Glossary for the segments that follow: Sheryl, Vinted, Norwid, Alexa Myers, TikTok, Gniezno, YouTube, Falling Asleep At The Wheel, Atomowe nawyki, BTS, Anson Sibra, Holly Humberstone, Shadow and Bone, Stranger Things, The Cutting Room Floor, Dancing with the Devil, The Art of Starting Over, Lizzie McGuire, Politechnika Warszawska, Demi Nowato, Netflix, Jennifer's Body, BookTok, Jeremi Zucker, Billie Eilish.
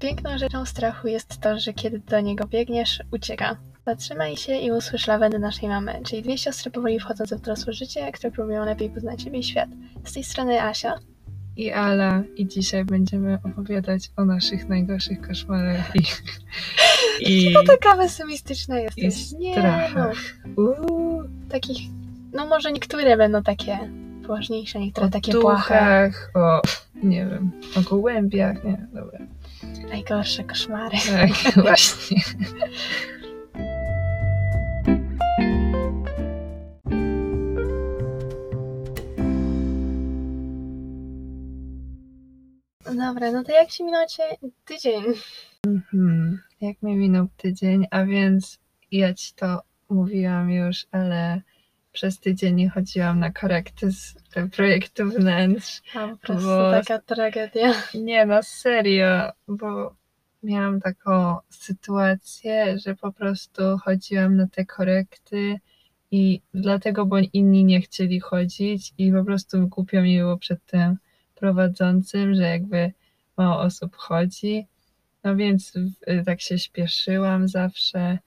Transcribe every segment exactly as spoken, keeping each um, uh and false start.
Piękną rzeczą strachu jest to, że kiedy do niego biegniesz, ucieka. Zatrzymaj się i usłysz lawendę naszej mamy, czyli dwie siostry powoli wchodzące w dorosłe życie, które próbują lepiej poznać siebie i świat. Z tej strony Asia i Ala i dzisiaj będziemy opowiadać o naszych najgorszych koszmarach i... i no taka pesymistyczna jesteś. I strachach. Nie, no. Takich, no może niektóre będą takie poważniejsze, niektóre o takie płache. O nie wiem, o gołębiach, nie wiem, dobra. Najgorsze koszmary. Tak, właśnie. Dobra, no to jak się minął tydzień? Mhm, jak mi minął tydzień, a więc ja ci to mówiłam już, ale przez tydzień nie chodziłam na korekty z projektu wnętrz. A po prostu bo... taka tragedia. Nie, no serio, bo miałam taką sytuację, że po prostu chodziłam na te korekty i dlatego, bo inni nie chcieli chodzić i po prostu głupio mi było przed tym prowadzącym, że jakby mało osób chodzi, no więc w, tak się śpieszyłam zawsze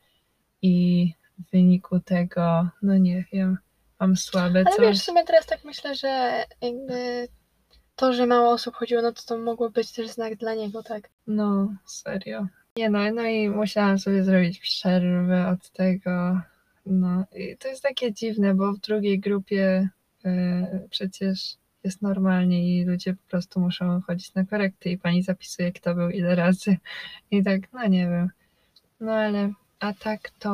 i w wyniku tego, no nie wiem, mam słabe coś. Ale wiesz, w sumie teraz tak myślę, że jakby to, że mało osób chodziło, no to to mogło być też znak dla niego, tak? No, serio. Nie no, no i musiałam sobie zrobić przerwę od tego, no i to jest takie dziwne, bo w drugiej grupie yy, przecież jest normalnie i ludzie po prostu muszą chodzić na korekty i pani zapisuje, kto był ile razy i tak, no nie wiem. No ale, a tak to,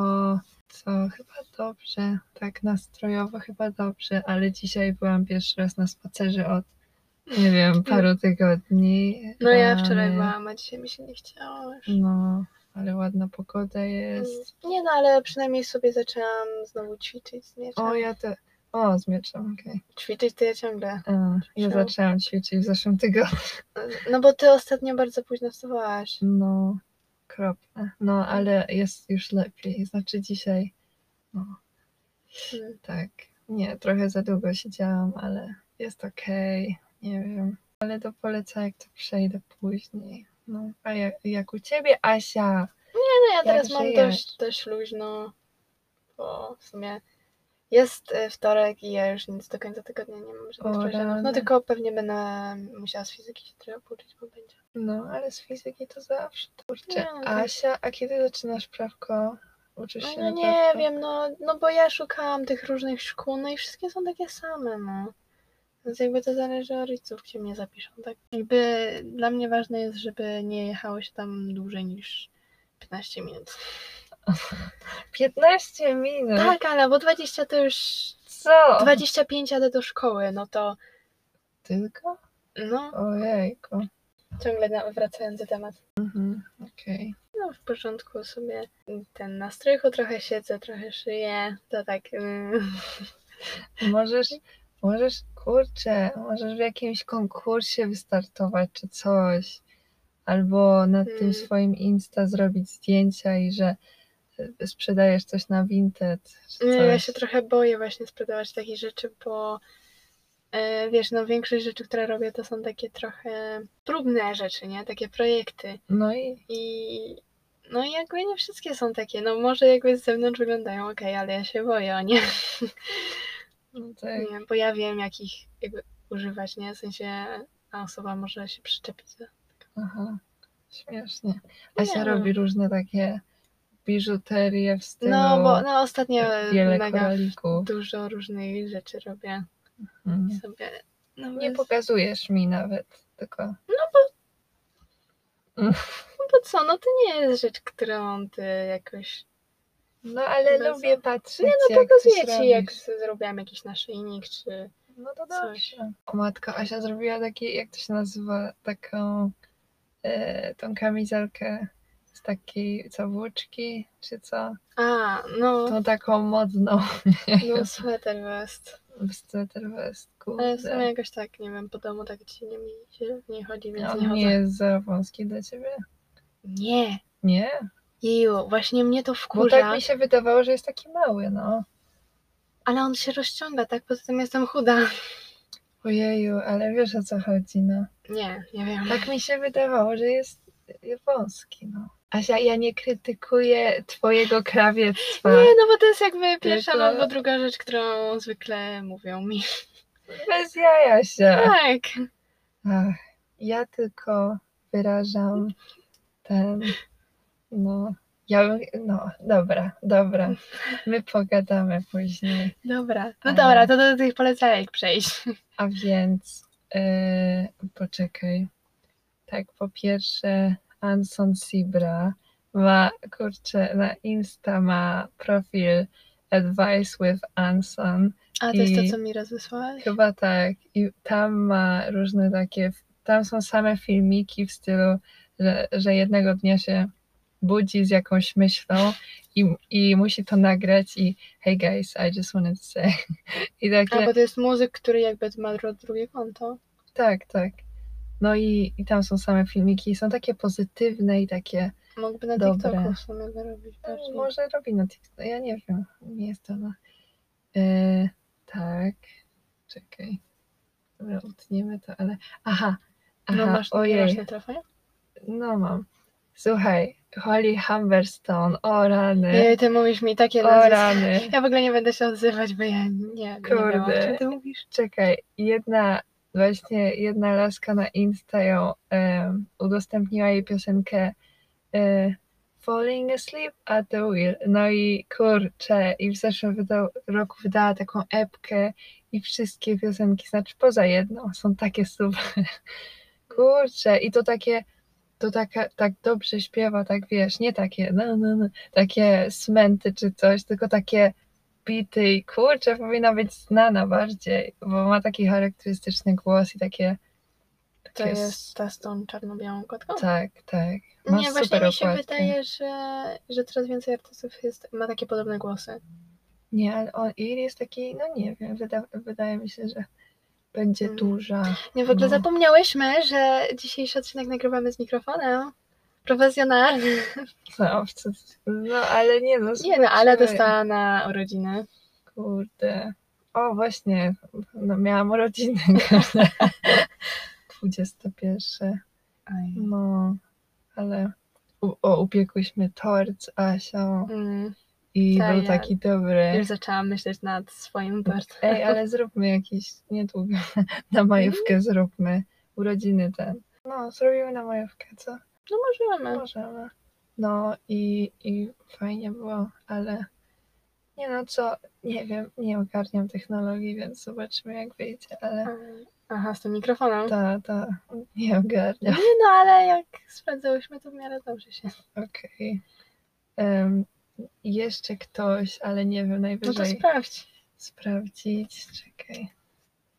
co chyba dobrze, tak nastrojowo chyba dobrze, ale dzisiaj byłam pierwszy raz na spacerze od, nie wiem, paru tygodni. No ja wczoraj byłam, a dzisiaj mi się nie chciało już. No, ale ładna pogoda jest. Nie no, ale przynajmniej sobie zaczęłam znowu ćwiczyć z mieczem. O, ja te... O, z mieczem, okej. Okay. Ćwiczyć to ja ciągle. A, ja zaczęłam ćwiczyć w zeszłym tygodniu. No bo ty ostatnio bardzo późno wstawałaś. No, kropne. No, ale jest już lepiej. Znaczy dzisiaj, no, hmm. tak. Nie, trochę za długo siedziałam, ale jest okej. Okay. Nie wiem. Ale to polecam, jak to przejdę później. No, a jak, jak u ciebie, Asia? Nie, no ja teraz mam dość, dość luźno, bo w sumie... Jest wtorek i ja już nic do końca tygodnia nie mam żadnych problemów. No tylko pewnie będę musiała z fizyki się trochę pouczyć, bo będzie. No, ale z fizyki to zawsze. Kurczę, no, tak. Asia, a kiedy zaczynasz prawko? Uczysz się no, no, na nie prawko? Wiem, no, no bo ja szukałam tych różnych szkół, no i wszystkie są takie same, no. Więc jakby to zależy od rodziców, gdzie mnie zapiszą, tak? Jakby dla mnie ważne jest, żeby nie jechało się tam dłużej niż piętnaście minut. piętnaście minut? Tak, ale bo dwadzieścia to już... Co? dwadzieścia pięć jadę do szkoły, no to... Tylko? No. Ojejku. Ciągle na, wracający temat. Mhm, okej. Okay. No w porządku sobie ten na strychu trochę siedzę, trochę szyję, to tak... Yy. Możesz, możesz, kurczę, możesz w jakimś konkursie wystartować czy coś. Albo na hmm. tym swoim Insta zrobić zdjęcia i że sprzedajesz coś na Vinted. Coś. Ja się trochę boję właśnie sprzedawać takich rzeczy, bo yy, wiesz, no większość rzeczy, które robię, to są takie trochę próbne rzeczy, nie? Takie projekty. No i? I no i jakby nie wszystkie są takie. No może jakby z zewnątrz wyglądają okej, okay, ale ja się boję o nie. No tak. Nie, bo ja wiem, jak ich jakby używać, nie? W sensie a osoba może się przyczepić. Aha, śmiesznie. Asia nie. robi różne takie biżuterie w stylu... No, bo no, ostatnio mega koralików. Dużo różnych rzeczy robię. Mhm. Sobie, no nie bez... pokazujesz mi nawet, tylko... No bo... No bo co, no to nie jest rzecz, którą ty jakoś... No ale bez... lubię patrzeć, nie, no jak pokazuję ci, robisz. Jak zrobiłam jakiś naszyjnik, czy no to coś. Dobrze. O matka, Asia zrobiła taki, jak to się nazywa, taką... tą kamizelkę z takiej zawłóczki, czy co? A, no. Tą taką modną. No, sweater vest. Sweater vest, kurde. Ale w sumie jakoś tak, nie wiem, po domu tak ci nie, nie chodzi, więc on nie chodzę. Nie jest za wąski dla ciebie? Nie. Nie? Jeju, właśnie mnie to wkurza. Bo tak mi się wydawało, że jest taki mały, no. Ale on się rozciąga, tak? Poza tym jestem chuda. Ojeju, ale wiesz o co chodzi, no. Nie, nie wiem. Tak mi się wydawało, że jest wąski, no. Asia, ja nie krytykuję twojego krawiectwa. Nie, no bo to jest jakby pierwsza tylko... albo druga rzecz, którą zwykle mówią mi. Bez jaja się. Tak. Ach, ja tylko wyrażam ten, no, ja bym, no, dobra, dobra, my pogadamy później. Dobra, no dobra, to do tych polecajek przejść. A więc, yy, poczekaj, tak po pierwsze Anson Sibra ma, kurczę, na Insta ma profil Advice with Anson. A to jest to, co mi raz wysłałaś? Chyba tak. I tam ma różne takie, tam są same filmiki w stylu, że, że jednego dnia się budzi z jakąś myślą i, i musi to nagrać i hey guys, I just wanted to say. I takie... A, bo to jest muzyk, który jakby ma drugie konto. Tak, tak. No i, i tam są same filmiki i są takie pozytywne i takie Mógłby na dobre. TikToku w sumie robić. No, może robi na TikToku, ja nie wiem. Nie jest to na... Yy, tak, czekaj, utniemy to, ale... Aha, aha, no masz, ojej. Masz na telefonie? No mam. Słuchaj, Holly Humberstone, o rany. Jej, ty mówisz mi takie nazwy. O rany. Ja w ogóle nie będę się odzywać, bo ja nie, Kurde. nie wiem, o czym ty mówisz. Czekaj, jedna, właśnie jedna laska na Insta ją um, udostępniła jej piosenkę um, Falling Asleep at The Wheel. No i kurczę, i w zeszłym wyda- roku wydała taką epkę i wszystkie piosenki, znaczy poza jedną, są takie super. Kurczę, i to takie, to taka, tak dobrze śpiewa, tak wiesz, nie takie no, no, no, takie smenty czy coś, tylko takie bity i kurczę, powinna być znana bardziej, bo ma taki charakterystyczny głos i takie... To jest, jest ta z tą czarno-białą kotką? Tak, tak. Ma nie, właśnie mi się okładkę. wydaje, że, że coraz więcej artystów jest, ma takie podobne głosy. Nie, ale on jest taki, no nie wiem, wyda, wydaje mi się, że będzie hmm. duża. Nie, w ogóle no. zapomniałyśmy, że dzisiejszy odcinek nagrywamy z mikrofonem. Profesjonalny. No, no ale nie no. Nie no, ale dostała na urodziny. Kurde. O, właśnie, no miałam urodziny. dwudziesty pierwszy. Aj. No, ale u, o, upiekłyśmy tort z Asią mm. i Ta, był ja taki dobry. Już zaczęłam myśleć nad swoim tortem. Ej, ale zróbmy jakiś niedługo, na majówkę mm. zróbmy, urodziny ten. No, zrobimy na majówkę, co? No możemy. Możemy. No i, i fajnie było, ale nie no co, nie wiem, nie ogarniam technologii, więc zobaczymy jak wyjdzie, ale... Aj. Aha, z tym mikrofonem? Tak, tak, nie ogarniam. Nie no, ale jak sprawdzałyśmy, to w miarę dobrze się. Okej. Okay. Um, jeszcze ktoś, ale nie wiem, najwyżej... No to sprawdź. Sprawdzić, czekaj.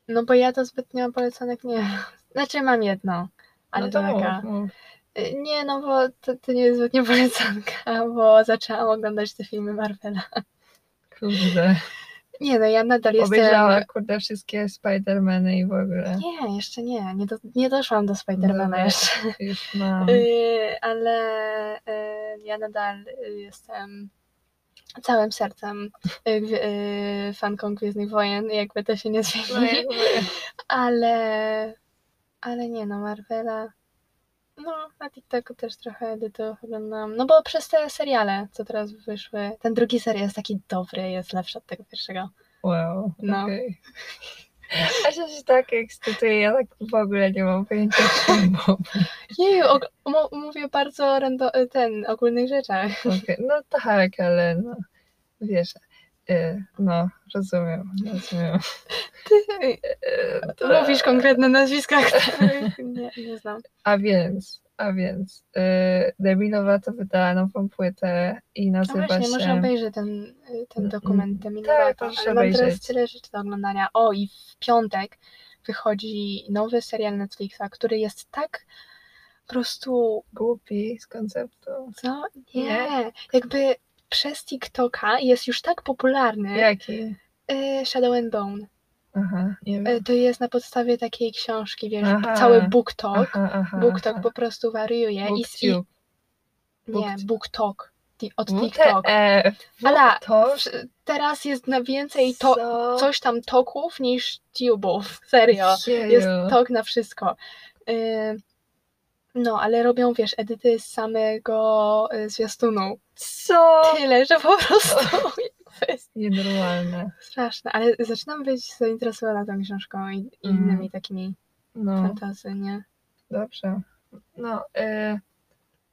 No bo ja to zbytnio polecanek nie... Znaczy mam jedno, ale no to taka... Mów, mów. Nie, no bo to, to nie jest zbytnio polecanka, bo zaczęłam oglądać te filmy Marvela. Kurde. Nie no, ja nadal jestem... Obejrzała, kurde, wszystkie Spider-Many i w ogóle. Nie, jeszcze nie. Nie, do, nie doszłam do Spider-Mana jeszcze. Już mam. Yy, ale yy, ja nadal jestem całym sercem yy, yy, fanką Gwiezdnych Wojen. Jakby to się nie zmieni. No, ale... Ale nie no, Marvela... No, na TikToku też trochę edytów oglądam. No bo przez te seriale, co teraz wyszły. Ten drugi serial jest taki dobry, jest lepszy od tego pierwszego. Wow, no. Okej. Okay. Asia się tak ekscytuje, ja tak w ogóle nie mam pojęcia czemu. Jeju, o, mówię bardzo o rando- ten, ogólnych rzeczach. Okay. No tak, ale no, wiesz... No, rozumiem, rozumiem. Ty to... mówisz konkretne nazwiska, których nie, nie znam. A więc, a więc, Demi Nowato wydała nową płytę i nazywa właśnie, się... Właśnie, może obejrzeć ten, ten dokument Demi Nowato, tak, ale mam teraz tyle rzeczy do oglądania. O, i w piątek wychodzi nowy serial Netflixa, który jest tak... po prostu... głupi z konceptu. Co? Nie, nie. Jakby... przez TikToka jest już tak popularny. Jaki? Y, Shadow and Bone. Aha, nie wiem. Y, to jest na podstawie takiej książki, wiesz, aha, cały BookTok. Aha, aha, BookTok aha. po prostu wariuje. Book I, i, nie, BookTok. Od TikTok. Ale teraz jest na więcej to, coś tam toków niż tubów. Serio. Jeju. Jest tok na wszystko. Y, No, ale robią, wiesz, edyty z samego zwiastunu. Co? Tyle, że po prostu jest nienormalne. Straszne, ale zaczynam być zainteresowana tą książką i innymi mm. takimi no. fantasy, nie? Dobrze. No, y-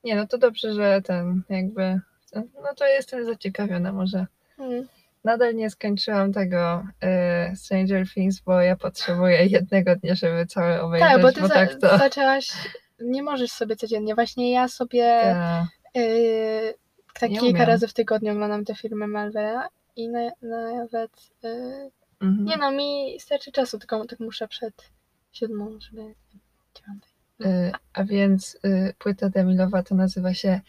nie, no to dobrze, że ten jakby, no to jestem zaciekawiona może. Mm. Nadal nie skończyłam tego y, Stranger Things, bo ja potrzebuję jednego dnia, żeby całe obejrzeć. Tak, bo ty bo tak za- to... zaczęłaś, nie możesz sobie codziennie. Właśnie ja sobie Ta. y, tak nie kilka umiem. razy w tygodniu oglądam te filmy Marvela i na, nawet y, mhm. nie no, mi starczy czasu, tylko tak muszę przed siódmą, żeby dziewiątej. Y, a więc y, płyta Demi Nowato nazywa się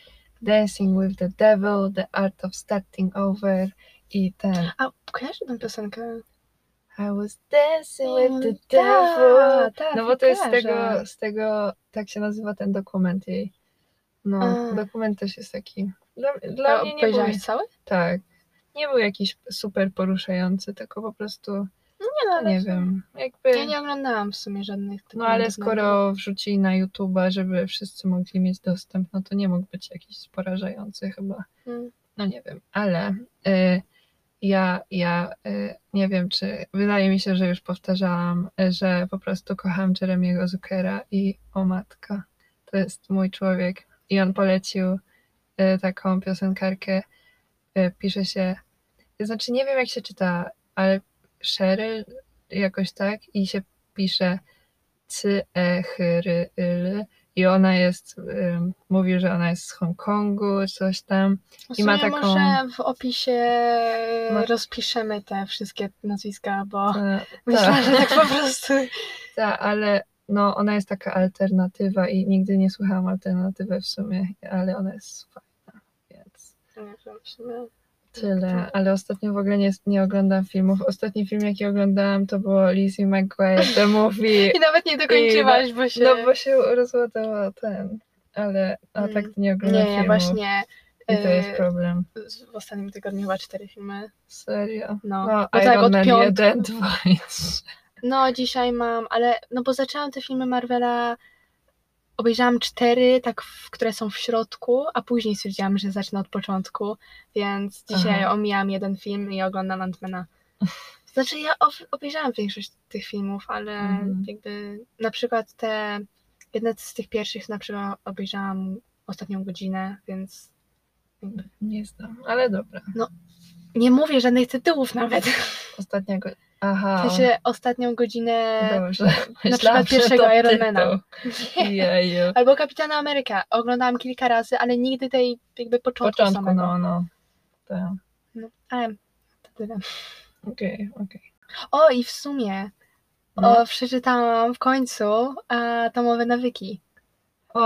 Dancing with the Devil, The Art of Starting Over. I ten... A kojarzysz tę piosenkę? I was dancing with the devil. Ta, no bo to jest z tego, z tego, tak się nazywa ten dokument jej. No, A. dokument też jest taki. Dla, dla mnie nie był cały? Tak. Nie był jakiś super poruszający, tylko po prostu, no nie, no, nie wiem. Jakby... Ja nie oglądałam w sumie żadnych dokumentów. No ale skoro wrzucili na YouTube'a, żeby wszyscy mogli mieć dostęp, no to nie mógł być jakiś porażający chyba. Hmm. No nie wiem, ale... Y- Ja, ja y, nie wiem, czy wydaje mi się, że już powtarzałam, że po prostu kocham Jeremiego Zuckera i o matka, to jest mój człowiek. I on polecił y, taką piosenkarkę, y, pisze się, znaczy nie wiem jak się czyta, ale Sheryl jakoś tak i się pisze cy e chyry l i ona jest, y, mówi, że ona jest z Hongkongu, coś tam. I ma taką... Może w opisie ma... rozpiszemy te wszystkie nazwiska, bo ta, myślę, ta. że tak po prostu... Tak, ale no, ona jest taka alternatywa i nigdy nie słuchałam alternatywy w sumie, ale ona jest fajna, więc... Nie, tyle, ale ostatnio w ogóle nie, nie oglądam filmów. Ostatni film, jaki oglądałam, to było Lizzie McGuire, The Movie. I nawet nie dokończyłaś, I, bo się... No bo się rozładował ten, ale a tak to nie oglądam nie, filmów. Nie, właśnie... I to jest problem. W ostatnim tygodniu chyba cztery filmy. Serio? No, no bo Iron tak, od Man piątku. jeden, dwa No, dzisiaj mam, ale... No bo zaczęłam te filmy Marvela... Obejrzałam cztery, tak, które są w środku, a później stwierdziłam, że zacznę od początku, więc dzisiaj Aha. omijam jeden film i oglądam Ant-Mana. Znaczy ja obejrzałam większość tych filmów, ale mhm. jakby na przykład te, jedne z tych pierwszych na przykład obejrzałam ostatnią godzinę, więc jakby... Nie znam, ale dobra. No, nie mówię żadnych tytułów nawet. Ostatnia godzina. Aha. W sensie ostatnią godzinę Dobrze. na przykład pierwszego Ironmana. Yeah, albo Kapitana Ameryka. Oglądałam kilka razy, ale nigdy tej jakby początku, początku samego. No, no. Tak. No, ale to tyle. Okej, okay, okej. Okay. O i w sumie no. o, przeczytałam w końcu Atomowe nawyki. O,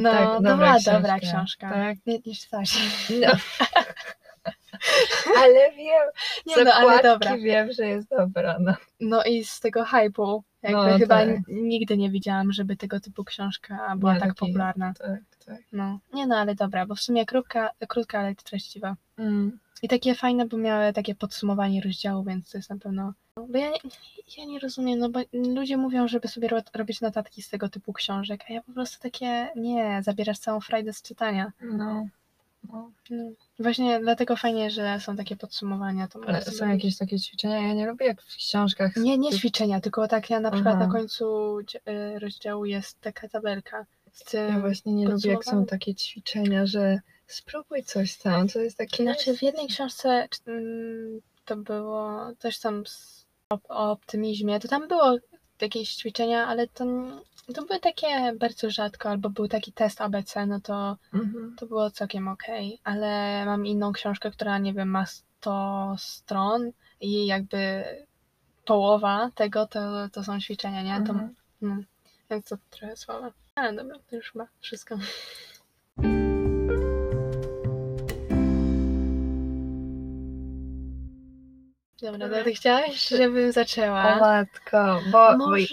no, tak, dobra, dobra książka. Dobra książka. Tak? Nie, nie czytałaś. No. Ale wiem, nie, no, ale dobra. wiem, że jest dobra. No, no i z tego hype'u, jakby no, chyba tak. n- nigdy nie widziałam, żeby tego typu książka była nie, tak taki, popularna. Tak, tak. No. Nie no, ale dobra, bo w sumie krótka, krótka ale treściwa. Mm. I takie fajne, bo miały takie podsumowanie rozdziału, więc to jest na pewno... Bo ja nie, ja nie rozumiem, no bo ludzie mówią, żeby sobie ro- robić notatki z tego typu książek, a ja po prostu takie, nie, zabierasz całą frajdę z czytania. No. No. No. Właśnie dlatego fajnie, że są takie podsumowania. To ale są jakieś takie ćwiczenia? Ja nie lubię jak w książkach... Nie, nie ćwiczenia, tylko tak ja na przykład Aha. na końcu rozdziału jest taka tabelka. Z tym ja właśnie nie lubię jak są takie ćwiczenia, że spróbuj coś tam, co jest takie... Znaczy w jednej książce to było coś tam o optymizmie, to tam było jakieś ćwiczenia, ale to... To były takie bardzo rzadko, albo był taki test A B C, no to, mhm. to było całkiem okej, okay. Ale mam inną książkę, która nie wiem, ma sto stron i jakby połowa tego to, to są ćwiczenia, nie? To, mhm. no, więc to trochę słabe. Ale dobra, to już ma wszystko. Dobra, to ty chciałaś, żebym zaczęła. O matko, bo... Może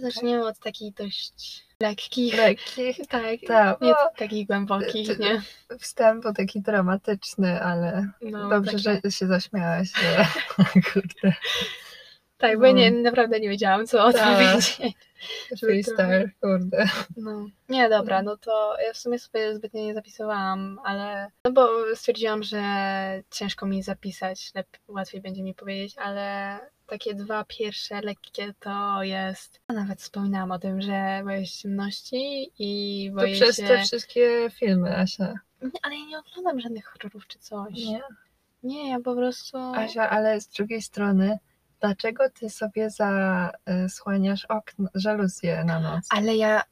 zaczniemy od takich dość lekkich. Lekkich, tak. Ta, nie takich głębokich, ty, nie? Wstęp był taki dramatyczny, ale no, dobrze, taki... że się zaśmiałaś. Że... Kurde. Tak, bo ja nie, naprawdę nie wiedziałam, co o tym powiedzieć. Freestyle, kurde. No. Nie, dobra, no to ja w sumie sobie zbytnio nie zapisywałam, ale... No bo stwierdziłam, że ciężko mi zapisać, lepiej, łatwiej będzie mi powiedzieć, ale takie dwa pierwsze lekkie to jest... A nawet wspominałam o tym, że boję się ciemności i boję się... To przez się... te wszystkie filmy, Asia. Nie, ale ja nie oglądam żadnych horrorów czy coś. Nie? Nie, ja po prostu... Asia, ale z drugiej strony... Dlaczego ty sobie zasłaniasz okno, żaluzję na noc? Ale ja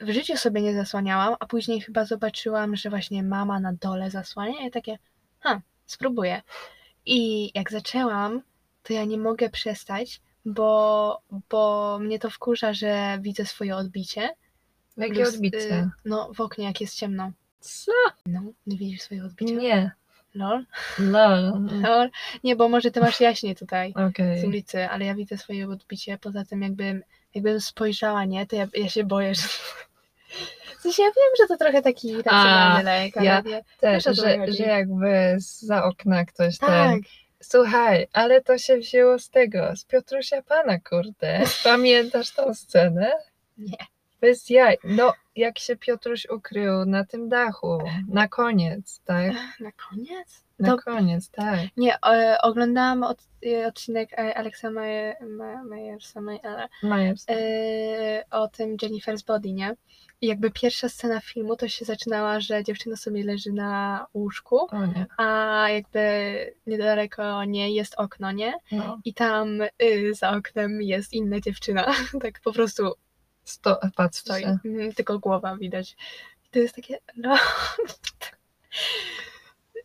w życiu sobie nie zasłaniałam, a później chyba zobaczyłam, że właśnie mama na dole zasłania i ja takie, ha, spróbuję. I jak zaczęłam, to ja nie mogę przestać, bo, bo mnie to wkurza, że widzę swoje odbicie. Jakie plus, odbicie? Y, no w oknie, jak jest ciemno. Co? No, nie widzisz swoje odbicie? Nie. Lol. Lol. Lol. Nie, bo może ty masz jaśniej tutaj okay. z ulicy, ale ja widzę swoje odbicie. Poza tym jakbym, jakbym spojrzała, nie, to ja, ja się boję, że... W sensie ja wiem, że to trochę taki racjonalny lek, ale ja nie, też, że, że jakby za okna ktoś tak. ten... Słuchaj, ale to się wzięło z tego, z Piotrusia Pana, kurde. Pamiętasz tą scenę? Nie. Bez jaj. No, jak się Piotruś ukrył na tym dachu. Na koniec, tak? Na koniec? Na to... koniec, tak. Nie, e, oglądałam od, e, odcinek Alexa Myersa e, o tym Jennifer's Body, nie? I jakby pierwsza scena filmu to się zaczynała, że dziewczyna sobie leży na łóżku, a jakby niedaleko niej jest okno, nie? No. I tam y, za oknem jest inna dziewczyna. Tak po prostu... Sto, patrz, stoi. Się. Tylko głowa widać. I to jest takie, no...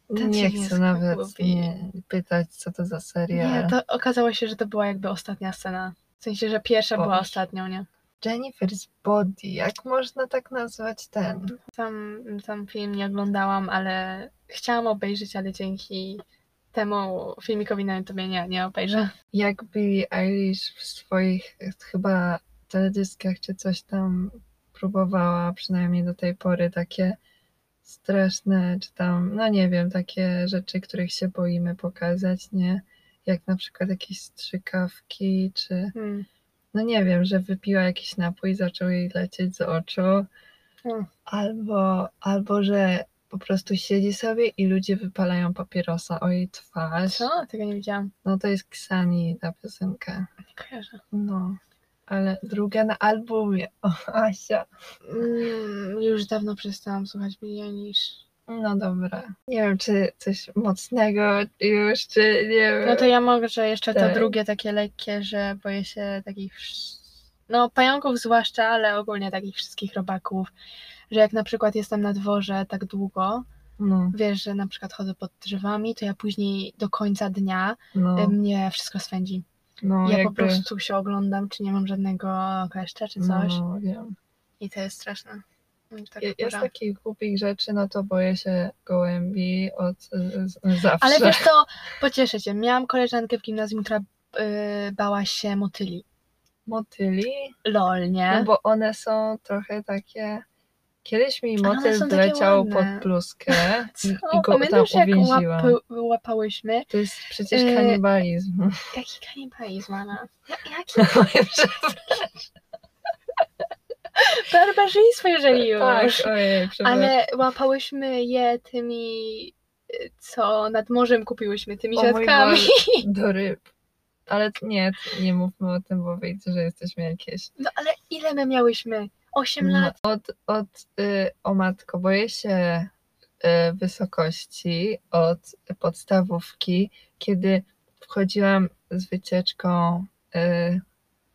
Nie chcę nawet nie pytać, co to za serial. Nie, to okazało się, że to była jakby ostatnia scena. W sensie, że pierwsza Boże. była ostatnią, nie? Jennifer's Body, jak można tak nazwać ten? Sam, sam film nie oglądałam, ale chciałam obejrzeć, ale dzięki temu filmikowi na YouTubie nie, nie obejrzę. Jak Billie Eilish w swoich chyba... w teledyskach czy coś tam próbowała, przynajmniej do tej pory, takie straszne, czy tam, no nie wiem, takie rzeczy, których się boimy pokazać, nie? Jak na przykład jakieś strzykawki, czy hmm. no nie wiem, że wypiła jakiś napój i zaczął jej lecieć z oczu, hmm. albo, albo że po prostu siedzi sobie i ludzie wypalają papierosa o jej twarz. Co? Tego nie widziałam. No to jest Ksani, ta piosenka. Nie kojarzę. No. Ale druga na albumie. O, Asia. Mm, już dawno przestałam słuchać Billie Eilish. No dobra. Nie wiem, czy coś mocnego już, czy nie wiem. No to ja mogę, że jeszcze tak. to drugie takie lekkie, że boję się takich... No pająków zwłaszcza, ale ogólnie takich wszystkich robaków. Że jak na przykład jestem na dworze tak długo, no. wiesz, że na przykład chodzę pod drzewami, to ja później do końca dnia no. mnie wszystko swędzi. No, ja jakby... po prostu się oglądam, czy nie mam żadnego kleszcza, czy coś. No, wiem. I to jest straszne. Tak ja, ja z takich głupich rzeczy, no to boję się gołębi od z, z, zawsze. Ale wiesz co, pocieszę cię. Miałam koleżankę w gimnazjum, która yy, bała się motyli. Motyli? Lol, nie? No bo one są trochę takie... Kiedyś mi motyl wleciał pod bluzkę i, i go Pamiętasz, tam uwięziłam. Pamiętasz, jak łap, łapałyśmy? To jest przecież kanibalizm. Yy, jaki kanibalizm, Anna? Ja, jaki? Barbarzyństwo, jeżeli już. Tak, ojej, ale łapałyśmy je tymi, co nad morzem kupiłyśmy, tymi o siatkami. Do ryb. Ale nie, nie mówmy o tym, bo wiecie, że jesteśmy jakieś... No ale ile my miałyśmy? Osiem lat. Od, od y, o matko, boję się y, wysokości od podstawówki, kiedy wchodziłam z wycieczką y,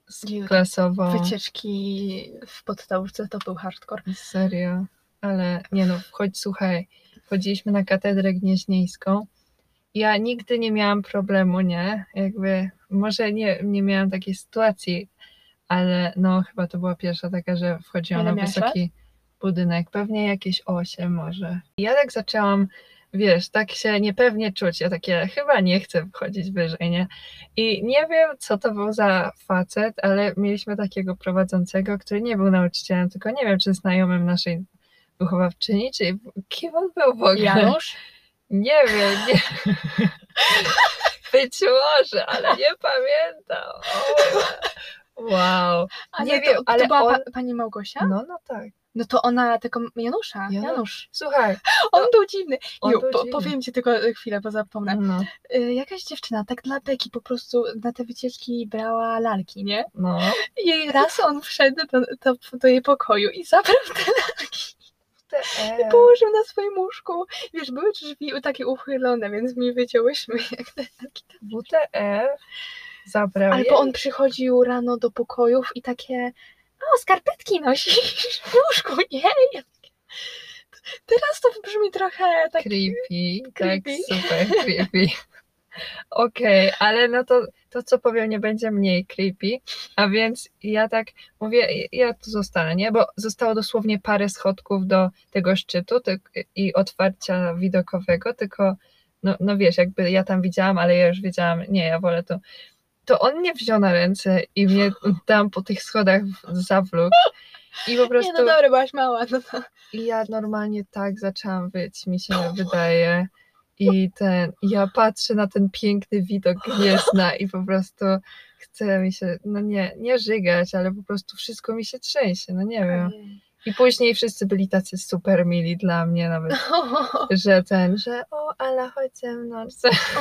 z klasową. Wycieczki w podstawówce to był hardcore. Serio, ale nie no, chodź, słuchaj, chodziliśmy na katedrę gnieźnieńską. Ja nigdy nie miałam problemu, nie? Jakby, może nie, nie miałam takiej sytuacji, ale no chyba to była pierwsza taka, że wchodziłam na wysoki lat? budynek. Pewnie jakieś osiem może. I ja tak zaczęłam, wiesz, tak się niepewnie czuć. Ja takie, chyba nie chcę wchodzić wyżej, nie? I nie wiem, co to był za facet, ale mieliśmy takiego prowadzącego, który nie był nauczycielem, tylko nie wiem, czy znajomym naszej wychowawczyni, czy kim on był w ogóle? Janusz? Nie wiem, nie Być może, ale nie pamiętam. Wow. A nie, nie wiem, to, ale to była on... pa, pani Małgosia? No, no tak. No to ona taką... Janusza, Janusz. Janusz. Słuchaj. On to... był dziwny. On Ju, był po, dziwny. Powiem ci tylko chwilę, bo zapomnę. No. Y, jakaś dziewczyna tak dla beki po prostu na te wycieczki brała lalki, nie? No. I raz on wszedł do, do, do jej pokoju i zabrał te lalki. I położył na swoim łóżku. Wiesz, były drzwi takie uchylone, więc mi wyciąłyśmy jak te lalki. W T F zabrał. Albo jej. On przychodził rano do pokojów i takie... O, skarpetki nosisz w łóżku, nie? Ja takie... Teraz to brzmi trochę tak... Creepy, creepy. Tak, super creepy. Okej, okay, ale no to, to co powiem nie będzie mniej creepy, a więc ja tak mówię, ja tu zostanę, nie? Bo zostało dosłownie parę schodków do tego szczytu i otwarcia widokowego, tylko no, no wiesz, jakby ja tam widziałam, ale ja już wiedziałam, nie, ja wolę to... to on mnie wziął na ręce i mnie tam po tych schodach zawlókł i po prostu... Nie, no dobra, byłaś mała. No to... I ja normalnie tak zaczęłam wyć, mi się wydaje. I ten, ja patrzę na ten piękny widok Gniezna i po prostu chcę mi się, no nie, nie żygać, ale po prostu wszystko mi się trzęsie, no nie wiem. I później wszyscy byli tacy super mili dla mnie nawet, że ten, że o, Ala, chodź ze mną.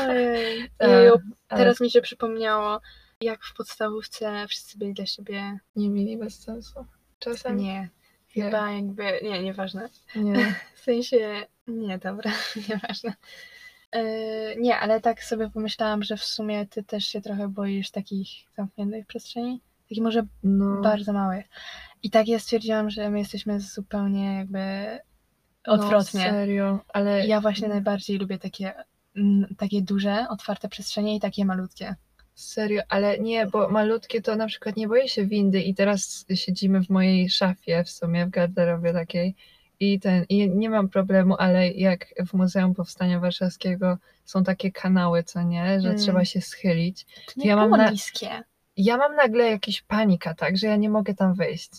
Ojej, Jeju, teraz mi się przypomniało, jak w podstawówce wszyscy byli dla siebie nie mili, bez sensu. Czasem? Nie, nie. Chyba jakby, nie, nieważne. Nie. W sensie, nie, dobra, nieważne. Yy, nie, ale tak sobie pomyślałam, że w sumie ty też się trochę boisz takich zamkniętych przestrzeni. Taki może no. Bardzo mały. I tak ja stwierdziłam, że my jesteśmy zupełnie jakby odwrotnie. No, serio, ale... Ja właśnie najbardziej lubię takie, takie duże, otwarte przestrzenie i takie malutkie. Serio, ale nie, bo malutkie to na przykład nie boję się windy i teraz siedzimy w mojej szafie w sumie, w garderobie takiej i, ten, i nie mam problemu, ale jak w Muzeum Powstania Warszawskiego są takie kanały, co nie, że mm. trzeba się schylić. To nie ja było mam na... niskie. Ja mam nagle jakiś panika, tak, że ja nie mogę tam wejść.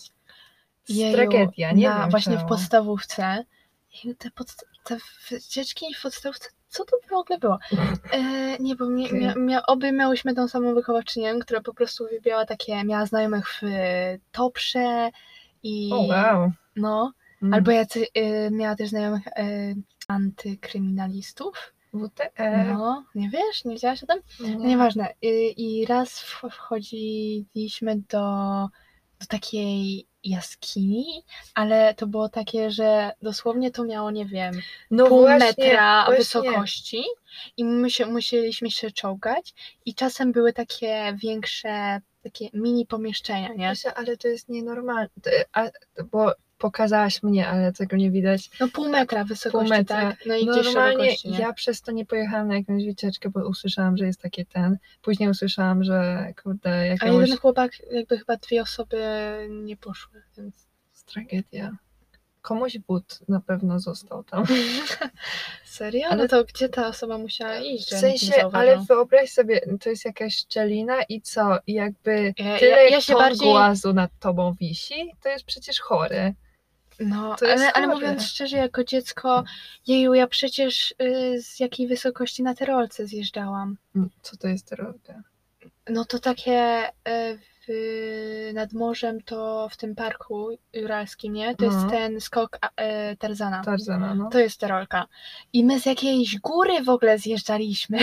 Jeju, tragedia, nie na, wiem Właśnie czemu. W podstawówce, Jeju, te, podsta- te wycieczki w podstawówce, co to w ogóle było? E, nie, bo mia- mia- mia- obie miałyśmy tą samą wychowawczynię, która po prostu uwielbiała takie, miała znajomych w Toprze i... Oh, wow. No, mm. albo ja te, e, miała też znajomych e, antykryminalistów. W T E. No, nie wiesz, nie wiedziałaś o tym? Nie. Nieważne. I, i raz wchodziliśmy do, do takiej jaskini, ale to było takie, że dosłownie to miało, nie wiem, no pół właśnie, metra właśnie. Wysokości i my się, musieliśmy się czołgać i czasem były takie większe, takie mini pomieszczenia, nie? Kasia, ale to jest nienormalne, a, bo... Pokazałaś mnie, ale tego nie widać. No pół metra wysokości, pół metra. Tak? No i gdzieś szerokości, nie? Ja przez to nie pojechałam na jakąś wycieczkę, bo usłyszałam, że jest taki ten. Później usłyszałam, że kurde... Jakąś... A jeden chłopak, jakby chyba dwie osoby nie poszły, więc... Tragedia. Komuś but na pewno został tam. Serio? Ale to gdzie ta osoba musiała iść? W sensie, ale wyobraź sobie, to jest jakaś szczelina i co? I jakby tyle ja, ja się bardziej... głazu nad tobą wisi, to jest przecież chory. No, ale, ale mówiąc szczerze, jako dziecko, jeju, ja przecież y, z jakiej wysokości na tyrolce zjeżdżałam. Co to jest tyrolka? No to takie y, y, nad morzem, to w tym parku juralskim, nie? To no. jest ten skok y, Tarzana. Tarzana, no. To jest tyrolka. I my z jakiejś góry w ogóle zjeżdżaliśmy.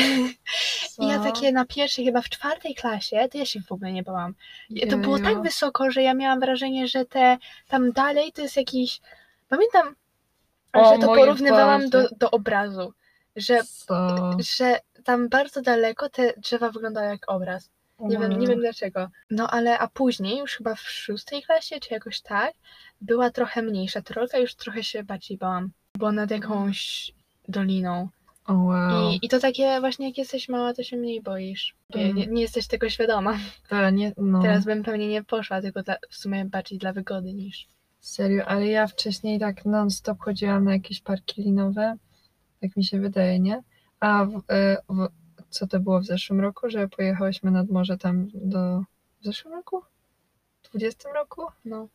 Co? I ja takie na pierwszej, chyba w czwartej klasie, to ja się w ogóle nie bałam. Jeju. To było tak wysoko, że ja miałam wrażenie, że te tam dalej to jest jakiś... Pamiętam, o, że to porównywałam do, do obrazu. Że, że tam bardzo daleko te drzewa wyglądały jak obraz. Nie wiem, nie wiem dlaczego. No ale, a później, już chyba w szóstej klasie, czy jakoś tak, była trochę mniejsza tyrolka, już trochę się bardziej bałam. Bo nad jakąś doliną. Oh, wow. I, I to takie właśnie, jak jesteś mała, to się mniej boisz. Mm. Nie, nie jesteś tego świadoma. Ta, nie, no. Teraz bym pewnie nie poszła, tylko dla, w sumie bardziej dla wygody niż... Serio, ale ja wcześniej tak non-stop chodziłam na jakieś parki linowe. Tak mi się wydaje, nie? A w, w, co to było w zeszłym roku, że pojechałyśmy nad morze tam do... W zeszłym roku? W dwudziestym roku? No.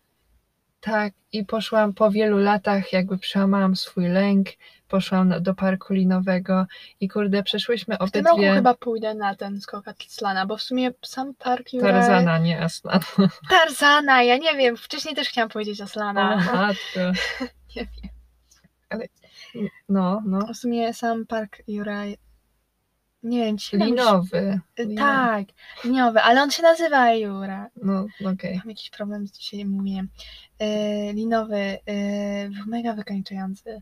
Tak, i poszłam po wielu latach, jakby przełamałam swój lęk, poszłam do parku linowego i kurde, przeszłyśmy obydwie... W tym roku chyba pójdę na ten skok Aslana, bo w sumie sam park... Jura... Tarzana, nie Aslana. Tarzana, ja nie wiem, wcześniej też chciałam powiedzieć Aslana. Aha, to... nie wiem. Ale... No, no. W sumie sam park Juraj... Nie wiem, ci linowy. Już... Tak, liniowy, ale on się nazywa Jura. No, okej. Okay. Mam jakiś problem z dzisiaj mówieniem. Yy, linowy, yy, był mega wykańczający.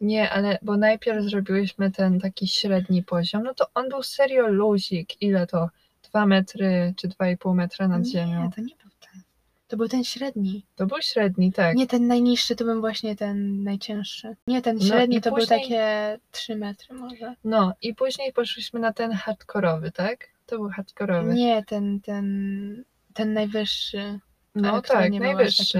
Nie, ale bo najpierw zrobiłyśmy ten taki średni poziom, no to on był serio luzik. Ile to? Dwa metry czy dwa i pół metra nad nie, ziemią? Nie, to nie był ten. To był ten średni. To był średni, tak. Nie, ten najniższy to był właśnie ten najcięższy. Nie, ten średni no to później... był takie trzy metry może. No i później poszliśmy na ten hardkorowy, tak? To był hardkorowy. Nie, ten, ten, ten najwyższy. No tak, nie najwyższy.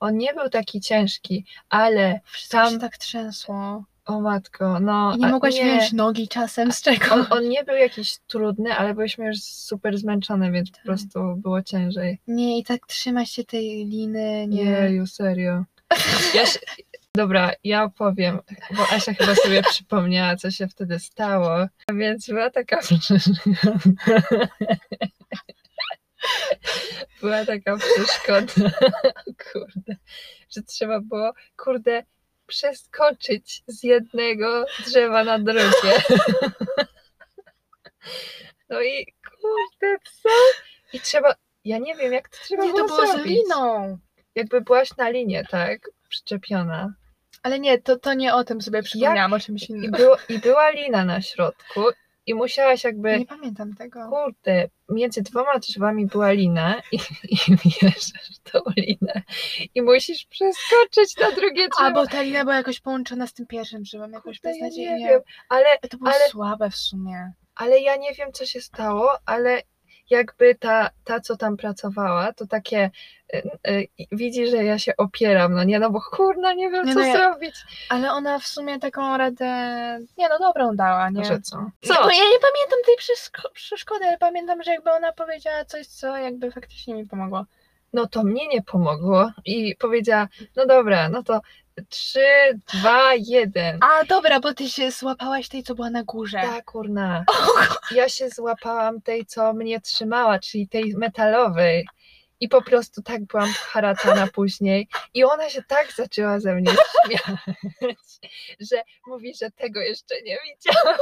On nie był taki ciężki, ale wszystko tam... się tak trzęsło. O matko, no... I nie mogłaś nie... wziąć nogi czasem z czego. On, on nie był jakiś trudny, ale byliśmy już super zmęczone, więc tak. Po prostu było ciężej. Nie, i tak trzymać się tej liny, nie... Jeju, serio. Ja się... Dobra, ja opowiem, bo Asia chyba sobie przypomniała, co się wtedy stało, a więc była taka... Była taka przeszkoda, kurde, że trzeba było, kurde, przeskoczyć z jednego drzewa na drugie. No i kurde, co? I trzeba, ja nie wiem, jak to trzeba nie, było to było zrobić. Z liną. Jakby byłaś na linie, tak, przyczepiona. Ale nie, to, to nie o tym sobie przypomniałam, jak? O czymś innym. I, było, I była lina na środku. I musiałaś jakby... Nie pamiętam tego. Kurde, między dwoma drzewami była lina i, i wjeżdżasz tą linę i musisz przeskoczyć na drugie drzewo. A, bo ta lina była jakoś połączona z tym pierwszym drzewem, jakoś beznadziejnie. Ja nie wiem, ale... To było ale, słabe w sumie. Ale ja nie wiem, co się stało, ale jakby ta, ta co tam pracowała, to takie... Y, y, widzi, że ja się opieram, no nie, no bo kurna, nie wiem, nie co no ja, zrobić. Ale ona w sumie taką radę, nie no, dobrą dała, nie? Że co? Co? No, bo ja nie pamiętam tej przeszko- przeszkody, ale pamiętam, że jakby ona powiedziała coś, co jakby faktycznie mi pomogło. No to mnie nie pomogło i powiedziała, no dobra, no to trzy, dwa, jeden. A dobra, bo ty się złapałaś tej, co była na górze. Tak, kurna. Oh. Ja się złapałam tej, co mnie trzymała, czyli tej metalowej. I po prostu tak byłam haratana później i ona się tak zaczęła ze mnie śmiać, że mówi, że tego jeszcze nie widziała.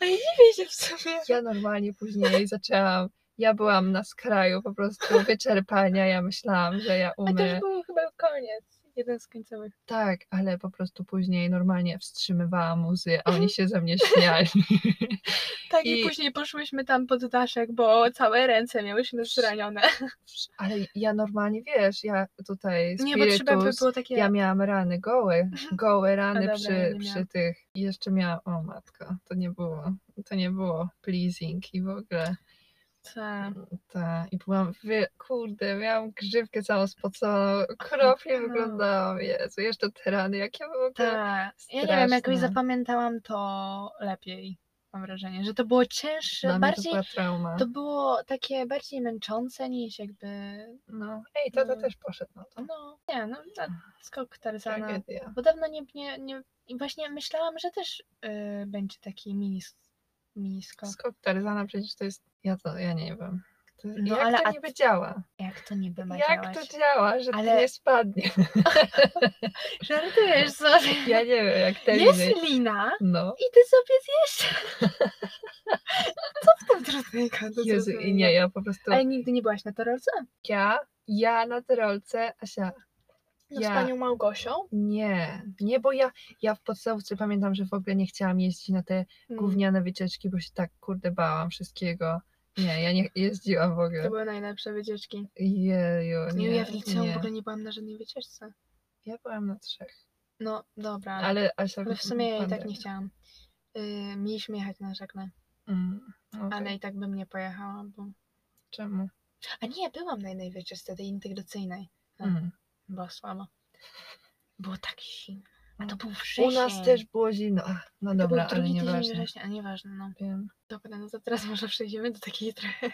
Ale nie wie się w sumie. Ja normalnie później zaczęłam, ja byłam na skraju po prostu wyczerpania, ja myślałam, że ja umrę. A to już był chyba koniec, jeden z końcowych. Tak, ale po prostu później normalnie wstrzymywałam łzy, a oni się ze mnie śmiali. Tak i, i później poszłyśmy tam pod daszek, bo całe ręce miałyśmy zranione. Ale ja normalnie, wiesz, ja tutaj spirytus, nie, bo trzeba by było takie... ja miałam rany gołe, gołe rany dobra, przy, ja przy tych, i jeszcze miałam, o matko, to nie było, to nie było pleasing i w ogóle. Tak. Ta. I byłam, wy... kurde, miałam grzywkę całą spoconą, okropnie wyglądałam, Jezu, jeszcze te rany, jak ja w ogóle ta. Ja nie wiem, jakoś zapamiętałam to lepiej. Mam wrażenie, że to było cięższe, bardziej, to, była to było takie bardziej męczące niż jakby, no, ej, tata no, też poszedł na to. No, nie, no, skok Tarzana. Tragedia. Bo dawno nie, nie, nie, właśnie myślałam, że też yy, będzie taki mini, mini skok. Skok Tarzana przecież to jest, ja to, ja nie wiem. To, no, jak ale to niby działa? Jak to niby ma Jak działać? To działa, że ale... ty nie spadnie? Żartujesz sobie. Ja nie wiem, jak te jest liny. Jest lina no. I ty sobie zjesz. Co w tym trudnego? Jezu, i nie, ja po prostu... Ale nigdy nie byłaś na tyrolce? Ja? Ja na tyrolce, Asia. No ja. Z panią Małgosią? Nie, nie, bo ja, ja w podstawówce pamiętam, że w ogóle nie chciałam jeździć na te gówniane wycieczki, bo się tak kurde bałam wszystkiego. Nie, ja nie jeździłam w ogóle. To były najlepsze wycieczki. Jeju, nie, ja w liceum w ogóle nie byłam na żadnej wycieczce. Ja byłam na trzech. No dobra, ale, ale, ale w sumie ja i tak nie chciałam. Yy, mieliśmy jechać na żagle. Mm, okay. Ale i tak bym nie pojechała, bo... Czemu? A nie, byłam na jednej wycieczce, tej integracyjnej. No, mm. Była słaba. Było tak silne. A to był wrzesień. U nas też było zimno. Ach, no to dobra, ale nieważne. Września, a nieważne, no. Wiem. Dobra, no to teraz może przejdziemy do takiej trochę...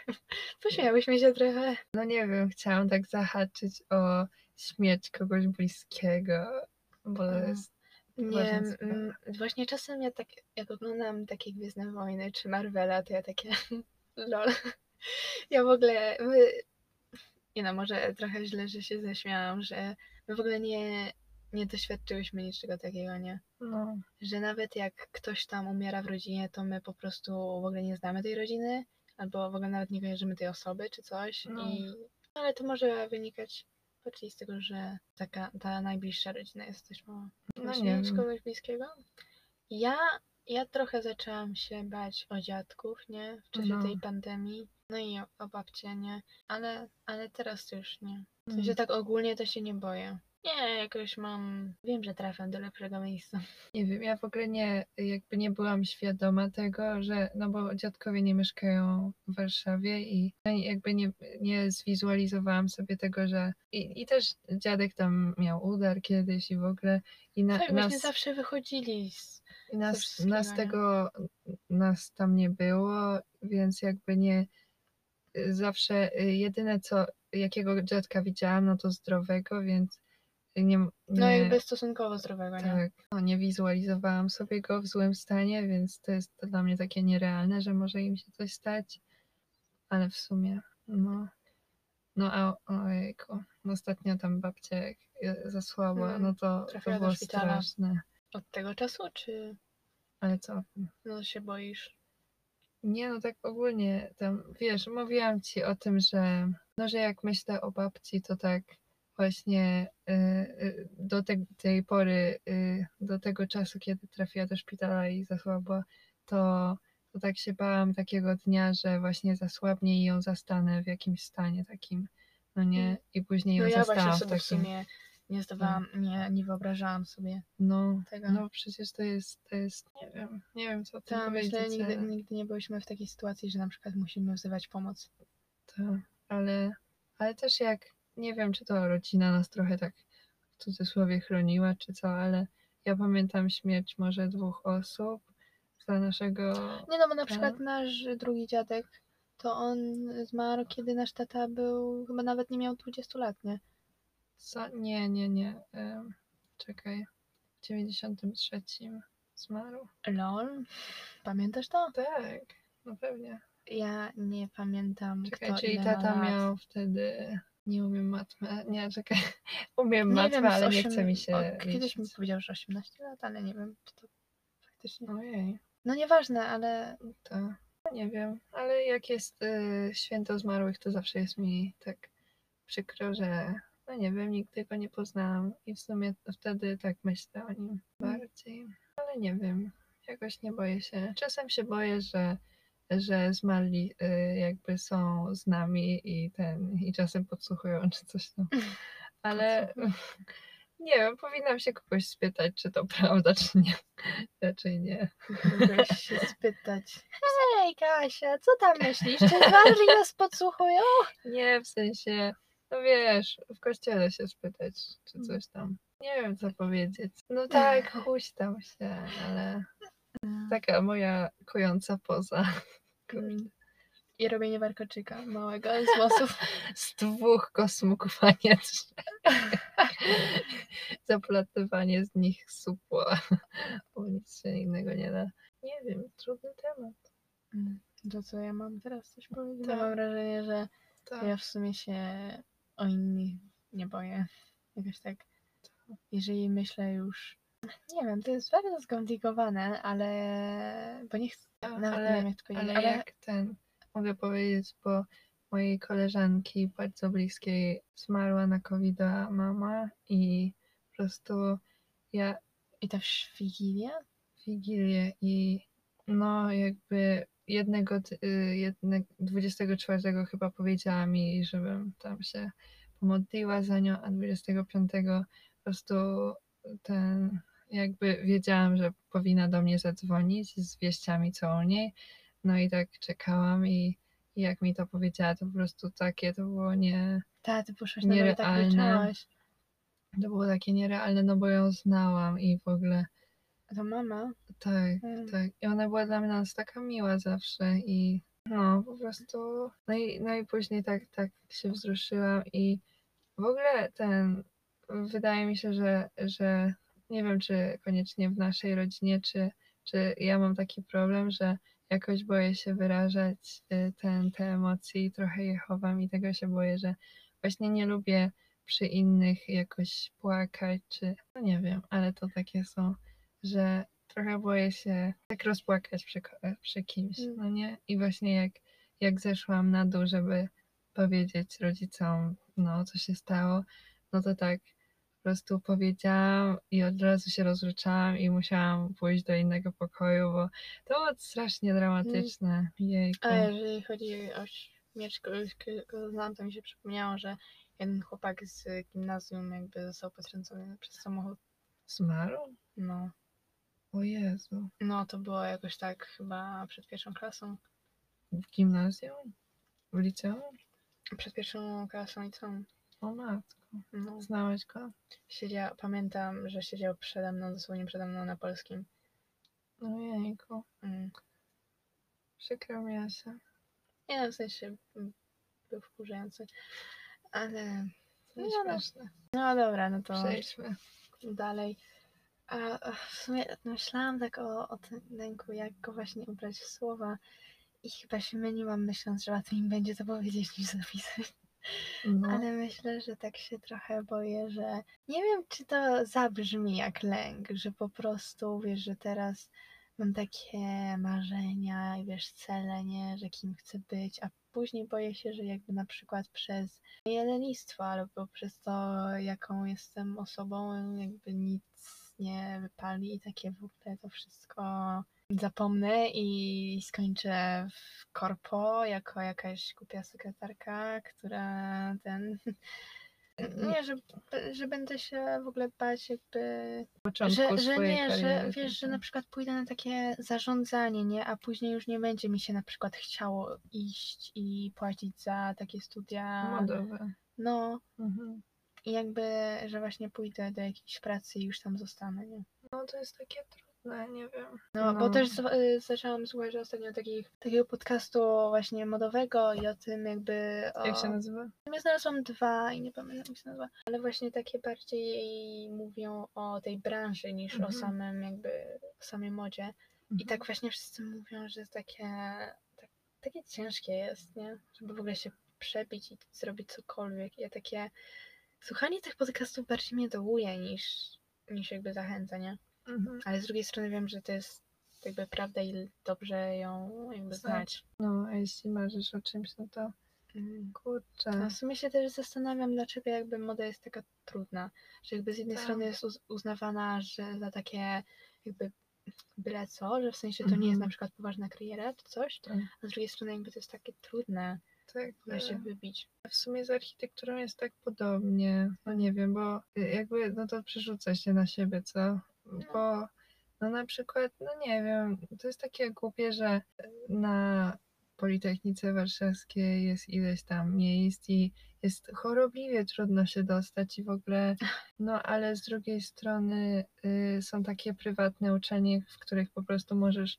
Pośmiałyśmy się trochę. No nie wiem, chciałam tak zahaczyć o śmierć kogoś bliskiego, bo to jest... Nie, m, właśnie czasem ja tak, jak oglądam takie Gwiezdne Wojny czy Marvela, to ja takie lol. Ja w ogóle, my, nie no, może trochę źle, że się zaśmiałam, że my w ogóle nie, nie doświadczyłyśmy niczego takiego, nie? No. Że nawet jak ktoś tam umiera w rodzinie, to my po prostu w ogóle nie znamy tej rodziny, albo w ogóle nawet nie kojarzymy tej osoby czy coś. No. I, ale to może wynikać... Czyli z tego, że taka, ta najbliższa rodzina jest dość mała. Właśnie no, kogoś bliskiego. Ja, ja trochę zaczęłam się bać o dziadków, nie? W czasie no. tej pandemii. No i o, o babcie, nie? Ale, ale teraz to już nie. W sensie mm. tak ogólnie to się nie boję. Nie, jakoś mam... Wiem, że trafiam do lepszego miejsca. Nie wiem, ja w ogóle nie, jakby nie byłam świadoma tego, że... No bo dziadkowie nie mieszkają w Warszawie i jakby nie, nie zwizualizowałam sobie tego, że... I, i też dziadek tam miał udar kiedyś i w ogóle... I na, tak, nas, myśmy zawsze wychodzili z... I nas, nas tego... Nas tam nie było, więc jakby nie... Zawsze jedyne co... Jakiego dziadka widziałam, no to zdrowego, więc... Nie, nie, no jakby stosunkowo zdrowego, tak, nie? No nie wizualizowałam sobie go w złym stanie, więc to jest to dla mnie takie nierealne, że może im się coś stać, ale w sumie, no. No a ojejku, ostatnio tam babcia jak zasłabła, hmm. no to, to było straszne. Od tego czasu, czy? Ale co? No się boisz? Nie, no tak ogólnie tam, wiesz, mówiłam ci o tym, że no, że jak myślę o babci, to tak właśnie y, do te, tej pory, y, do tego czasu, kiedy trafiła do szpitala i zasłabła, to, to tak się bałam takiego dnia, że właśnie zasłabnie i ją zastanę w jakimś stanie takim, no nie, i później ją no ja zastałam w takim... W sumie nie zdawałam, no. nie, nie wyobrażałam sobie no, tego. No przecież to jest, to jest, nie wiem, nie wiem co tam powiedzieć. Myślę, nigdy, nigdy nie byliśmy w takiej sytuacji, że na przykład musimy wzywać pomoc. Tak, ale, ale też jak... Nie wiem, czy to rodzina nas trochę tak w cudzysłowie chroniła, czy co, ale ja pamiętam śmierć może dwóch osób za naszego... Nie no, bo na przykład nasz drugi dziadek, to on zmarł, kiedy nasz tata był, chyba nawet nie miał dwudziestu lat, nie? Co? Nie, nie, nie. Um, czekaj. W dziewięćdziesiątym trzecim zmarł. Lol? Pamiętasz to? Tak, no pewnie. Ja nie pamiętam, czekaj, kto czyli tata lat. Miał wtedy... Nie umiem matmy, nie, czekaj, umiem nie matmy, wiem, ale osiem... nie chce mi się... O, kiedyś mi powiedział, że osiemnaście lat, ale nie wiem, czy to faktycznie... Ojej. No nieważne, ale... To... Nie wiem, ale jak jest y, święto zmarłych, to zawsze jest mi tak przykro, że no nie wiem, nigdy go nie poznałam i w sumie wtedy tak myślę o nim bardziej, ale nie wiem, jakoś nie boję się. Czasem się boję, że... że zmarli y, jakby są z nami i ten i czasem podsłuchują czy coś tam. Ale nie wiem, powinnam się kogoś spytać, czy to prawda, czy nie. Raczej nie. Kogoś się spytać. Hej Kasia, co tam myślisz? Czy zmarli nas podsłuchują? Nie, w sensie, no wiesz, w kościele się spytać, czy coś tam. Nie wiem, co powiedzieć. No tak, huśtam się, ale... Taka moja kojąca poza. Mm. I robienie warkoczyka małego z włosów. Z dwóch kosmków, a nie trzech. Zaplatywanie z nich supła. Bo nic się innego nie da. Nie wiem, trudny temat. Mm. To co ja mam teraz coś powiedzieć? To mam wrażenie, że to. Ja w sumie się o innych nie boję. Jakoś tak, jeżeli myślę już... Nie wiem, to jest bardzo skomplikowane, ale... Bo nie chcę... No, ale, nie wiem, ale, ale jak ten... Mogę powiedzieć, bo mojej koleżanki bardzo bliskiej zmarła na kowida mama i po prostu ja... I to w Wigilię? Wigilię i no jakby jednego... jedne, dwudziestego czwartego chyba powiedziała mi, żebym tam się pomodliła za nią, a dwudziestego piątego po prostu ten... Jakby wiedziałam, że powinna do mnie zadzwonić z wieściami co u niej. No i tak czekałam i, i jak mi to powiedziała, to po prostu takie to było nie... Tak, ty poszłaś na tak wyczułaś. To było takie nierealne, no bo ją znałam i w ogóle... A to mama? Tak, hmm. tak. I ona była dla nas taka miła zawsze i no po prostu... No i, no i później tak, tak się wzruszyłam i w ogóle ten... Wydaje mi się, że, że nie wiem, czy koniecznie w naszej rodzinie, czy, czy ja mam taki problem, że jakoś boję się wyrażać ten, te emocje i trochę je chowam i tego się boję, że właśnie nie lubię przy innych jakoś płakać, czy no nie wiem, ale to takie są, że trochę boję się tak rozpłakać przy, przy kimś, no nie? I właśnie jak, jak zeszłam na dół, żeby powiedzieć rodzicom, no co się stało, no to tak po prostu powiedziałam i od razu się rozruszałam i musiałam pójść do innego pokoju, bo to było strasznie dramatyczne. Jejku. A jeżeli chodzi o śmierć kogoś, kogo znam, to mi się przypomniało, że jeden chłopak z gimnazjum jakby został potrącony przez samochód. Zmarł? No. O Jezu. No to było jakoś tak chyba przed pierwszą klasą. W gimnazjum? W liceum? Przed pierwszą klasą liceum. O matko. No. Znałaś go? Siedział, pamiętam, że siedział przede mną, dosłownie przede mną na polskim. Ojejku. Mm. Przykro mi, Asia. Nie no, w sensie był wkurzający, ale no, śmieszne. No dobra, no to przejdźmy dalej. A, a w sumie myślałam tak o, o tym lęku, jak go właśnie ubrać w słowa i chyba się myliłam, myśląc, że łatwiej mi będzie to powiedzieć niż zapisać. No. Ale myślę, że tak się trochę boję, że nie wiem, czy to zabrzmi jak lęk, że po prostu, wiesz, że teraz mam takie marzenia i wiesz, cele, nie, że kim chcę być, a później boję się, że jakby na przykład przez lenistwo albo przez to, jaką jestem osobą, jakby nic nie wypali i takie w ogóle to wszystko zapomnę i skończę w korpo jako jakaś głupia sekretarka, która ten... Nie, że, że będę się w ogóle bać jakby... Że, że nie, kariery, że wiesz, że na przykład pójdę na takie zarządzanie, nie? A później już nie będzie mi się na przykład chciało iść i płacić za takie studia. Modowe. No. Mhm. I jakby, że właśnie pójdę do jakiejś pracy i już tam zostanę, nie? No to jest takie trudne. No, nie wiem. No, no. Bo też zaczęłam słuchać ostatnio takich, takiego podcastu właśnie modowego i o tym jakby... O... Jak się nazywa? Ja znalazłam dwa i nie pamiętam jak się nazywa. Ale właśnie takie bardziej mówią o tej branży niż mm-hmm. o samym jakby, o samej modzie. Mm-hmm. I tak właśnie wszyscy mówią, że takie, tak, takie ciężkie jest, nie? Żeby w ogóle się przebić i zrobić cokolwiek. Ja takie... Słuchanie tych podcastów bardziej mnie dołuje niż, niż jakby zachęca, nie? Mhm. Ale z drugiej strony wiem, że to jest jakby prawda i dobrze ją jakby znać. No, a jeśli marzysz o czymś, no to mm. kurczę. No, w sumie się też zastanawiam, dlaczego jakby moda jest taka trudna. Że jakby z jednej tak. strony jest uznawana że za takie jakby byle co, że w sensie to mhm. nie jest na przykład poważna kariera czy coś, tak. a z drugiej strony jakby to jest takie trudne, tak, się wybić. W sumie z architekturą jest tak podobnie, no nie wiem, bo jakby no to przerzuca się na siebie, co? Bo no na przykład, no nie wiem, to jest takie głupie, że na Politechnice Warszawskiej jest ileś tam miejsc i jest chorobliwie trudno się dostać i w ogóle, no ale z drugiej strony y, są takie prywatne uczelnie, w których po prostu możesz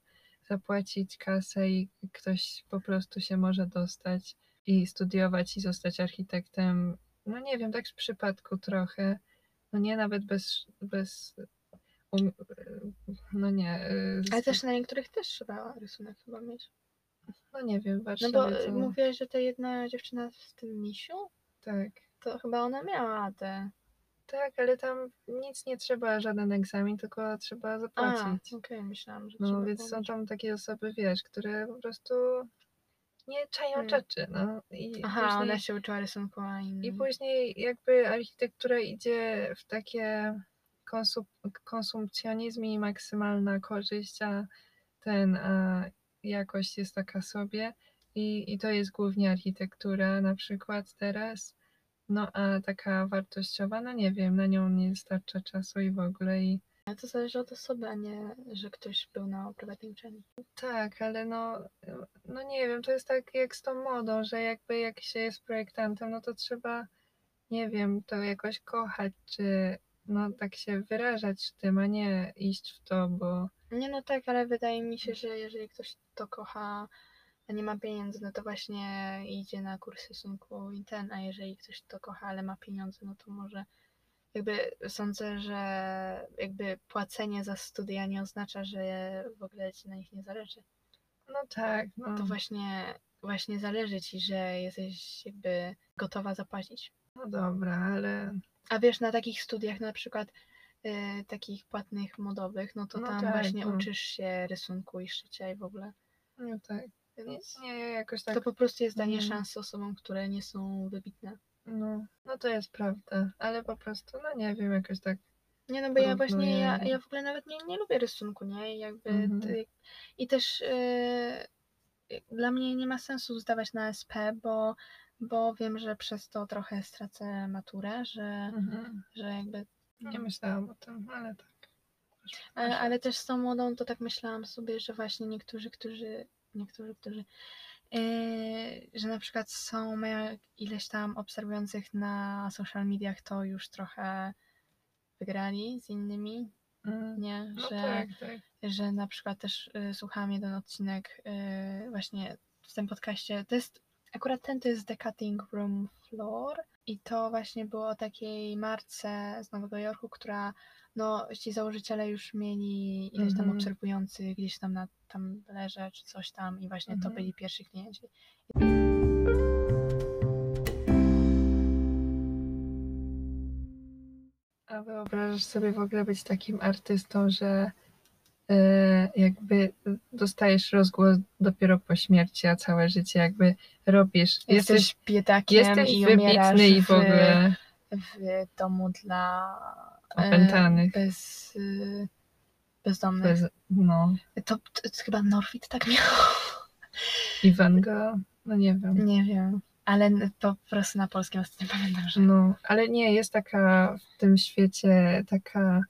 zapłacić kasę i ktoś po prostu się może dostać i studiować i zostać architektem, no nie wiem, tak z przypadku trochę, no nie, nawet bez... bez no nie. Z... Ale też na niektórych też trzeba rysunek chyba mieć. No nie wiem, właśnie. No bo to... mówiłaś, że ta jedna dziewczyna w tym misiu? Tak. To chyba ona miała te. Tak, ale tam nic nie trzeba, żaden egzamin, tylko trzeba zapłacić. A, okej, okay, myślałam, że no więc są tam takie osoby, wiesz, które po prostu nie czają rzeczy, hmm. no. I aha, później... ona się uczyła rysunku, a inni. I później jakby architektura idzie w takie... Konsum, konsumpcjonizm i maksymalna korzyść, a ten a jakość jest taka sobie i, i to jest głównie architektura na przykład teraz, no a taka wartościowa, no nie wiem, na nią nie starcza czasu i w ogóle i... Ale to zależy od osoby, a nie, że ktoś był na prywatnej uczelni. Tak, ale no, no nie wiem, to jest tak jak z tą modą, że jakby jak się jest projektantem, no to trzeba nie wiem, to jakoś kochać, czy no tak się wyrażać w tym, a nie iść w to, bo... Nie, no tak, ale wydaje mi się, że jeżeli ktoś to kocha, a nie ma pieniędzy, no to właśnie idzie na kursy synku i ten, a jeżeli ktoś to kocha, ale ma pieniądze, no to może... Jakby sądzę, że jakby płacenie za studia nie oznacza, że w ogóle ci na nich nie zależy. No tak. No. No to właśnie, właśnie zależy ci, że jesteś jakby gotowa zapłacić. No dobra, ale... A wiesz, na takich studiach na przykład yy, takich płatnych modowych, no to no tam tak, właśnie no. uczysz się rysunku i szycia i w ogóle. No tak. Więc nie, nie, jakoś tak. To po prostu jest danie mm. szans osobom, które nie są wybitne. No, no to jest prawda, ale po prostu, no nie wiem, jakoś tak... Nie, no bo ja właśnie, ja, ja w ogóle nawet nie, nie lubię rysunku, nie? I jakby mm-hmm. ty, i też yy, dla mnie nie ma sensu zdawać na S P, bo, bo wiem, że przez to trochę stracę maturę, że, mm-hmm. że jakby... Nie myślałam o tym, ale tak. Ale, ale też z tą młodą to tak myślałam sobie, że właśnie niektórzy, którzy... Niektórzy, którzy... Yy, że na przykład są ileś tam obserwujących na social mediach, to już trochę wygrali z innymi, mm. nie? No że, tak, tak. że na przykład też yy, słuchałam jeden odcinek yy, właśnie w tym podcaście, to jest akurat ten, to jest The Cutting Room Floor i to właśnie było o takiej marce z Nowego Jorku, która no ci założyciele już mieli ileś tam mm-hmm. obserwujących gdzieś tam na tam leże czy coś tam i właśnie mm-hmm. to byli pierwsi klienci. A wyobrażasz sobie w ogóle być takim artystą, że yy, jakby dostajesz rozgłos dopiero po śmierci, a całe życie jakby robisz. Jesteś, jesteś biedakiem jesteś i umierasz i w, w ogóle w domu dla opętanych. Bez, bezdomnych. Bez, no. To, to, to chyba Norwid tak miał. Iwanga? No nie wiem. Nie wiem, ale po prostu na polskim ostatnio pamiętam, że... No, ale nie, jest taka w tym świecie taka...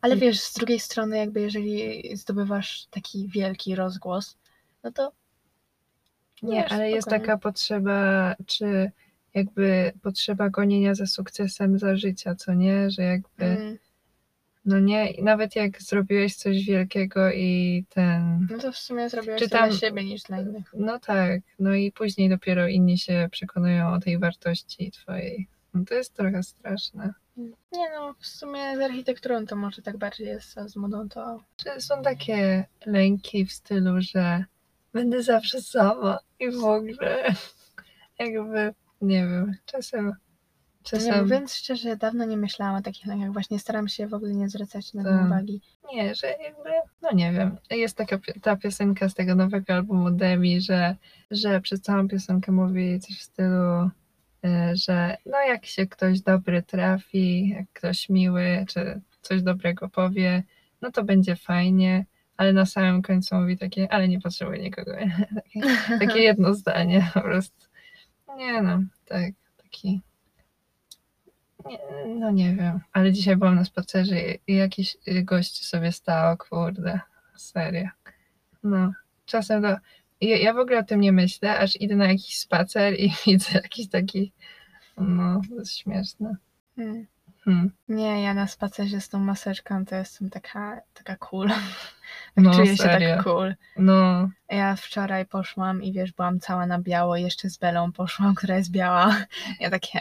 Ale wiesz, z drugiej strony jakby jeżeli zdobywasz taki wielki rozgłos, no to... Nie, nie ale spokojnie. Jest taka potrzeba, czy... jakby potrzeba gonienia za sukcesem za życia, co nie? Że jakby, mm. no nie, nawet jak zrobiłeś coś wielkiego i ten... No to w sumie zrobiłeś to dla siebie niż dla innych. No tak, no i później dopiero inni się przekonują o tej wartości twojej. No to jest trochę straszne. Nie no, w sumie z architekturą to może tak bardziej jest, a z modą to... Czy są takie lęki w stylu, że będę zawsze sama i w ogóle jakby... Nie wiem, czasem... czasem... Nie, mówiąc szczerze, dawno nie myślałam o takich lękach. Właśnie staram się w ogóle nie zwracać na to uwagi. Nie, że jakby... No nie wiem. Jest taka ta piosenka z tego nowego albumu Demi, że, że przez całą piosenkę mówi coś w stylu, że no jak się ktoś dobry trafi, jak ktoś miły, czy coś dobrego powie, no to będzie fajnie, ale na samym końcu mówi takie, ale nie potrzebuję nikogo. takie, takie jedno zdanie po prostu. Nie no, tak, taki, nie, no nie wiem, ale dzisiaj byłam na spacerze i jakiś gość sobie stał, kurde, serio, no, czasem to, ja, ja w ogóle o tym nie myślę, aż idę na jakiś spacer i widzę jakiś taki, no, to jest śmieszne. Hmm. Hmm. Nie, ja na spacerze z tą maseczką to jestem taka, taka cool. No, czuję serio? Się tak cool. No. Ja wczoraj poszłam i wiesz, byłam cała na biało, jeszcze z Belą poszłam, która jest biała. Ja takie...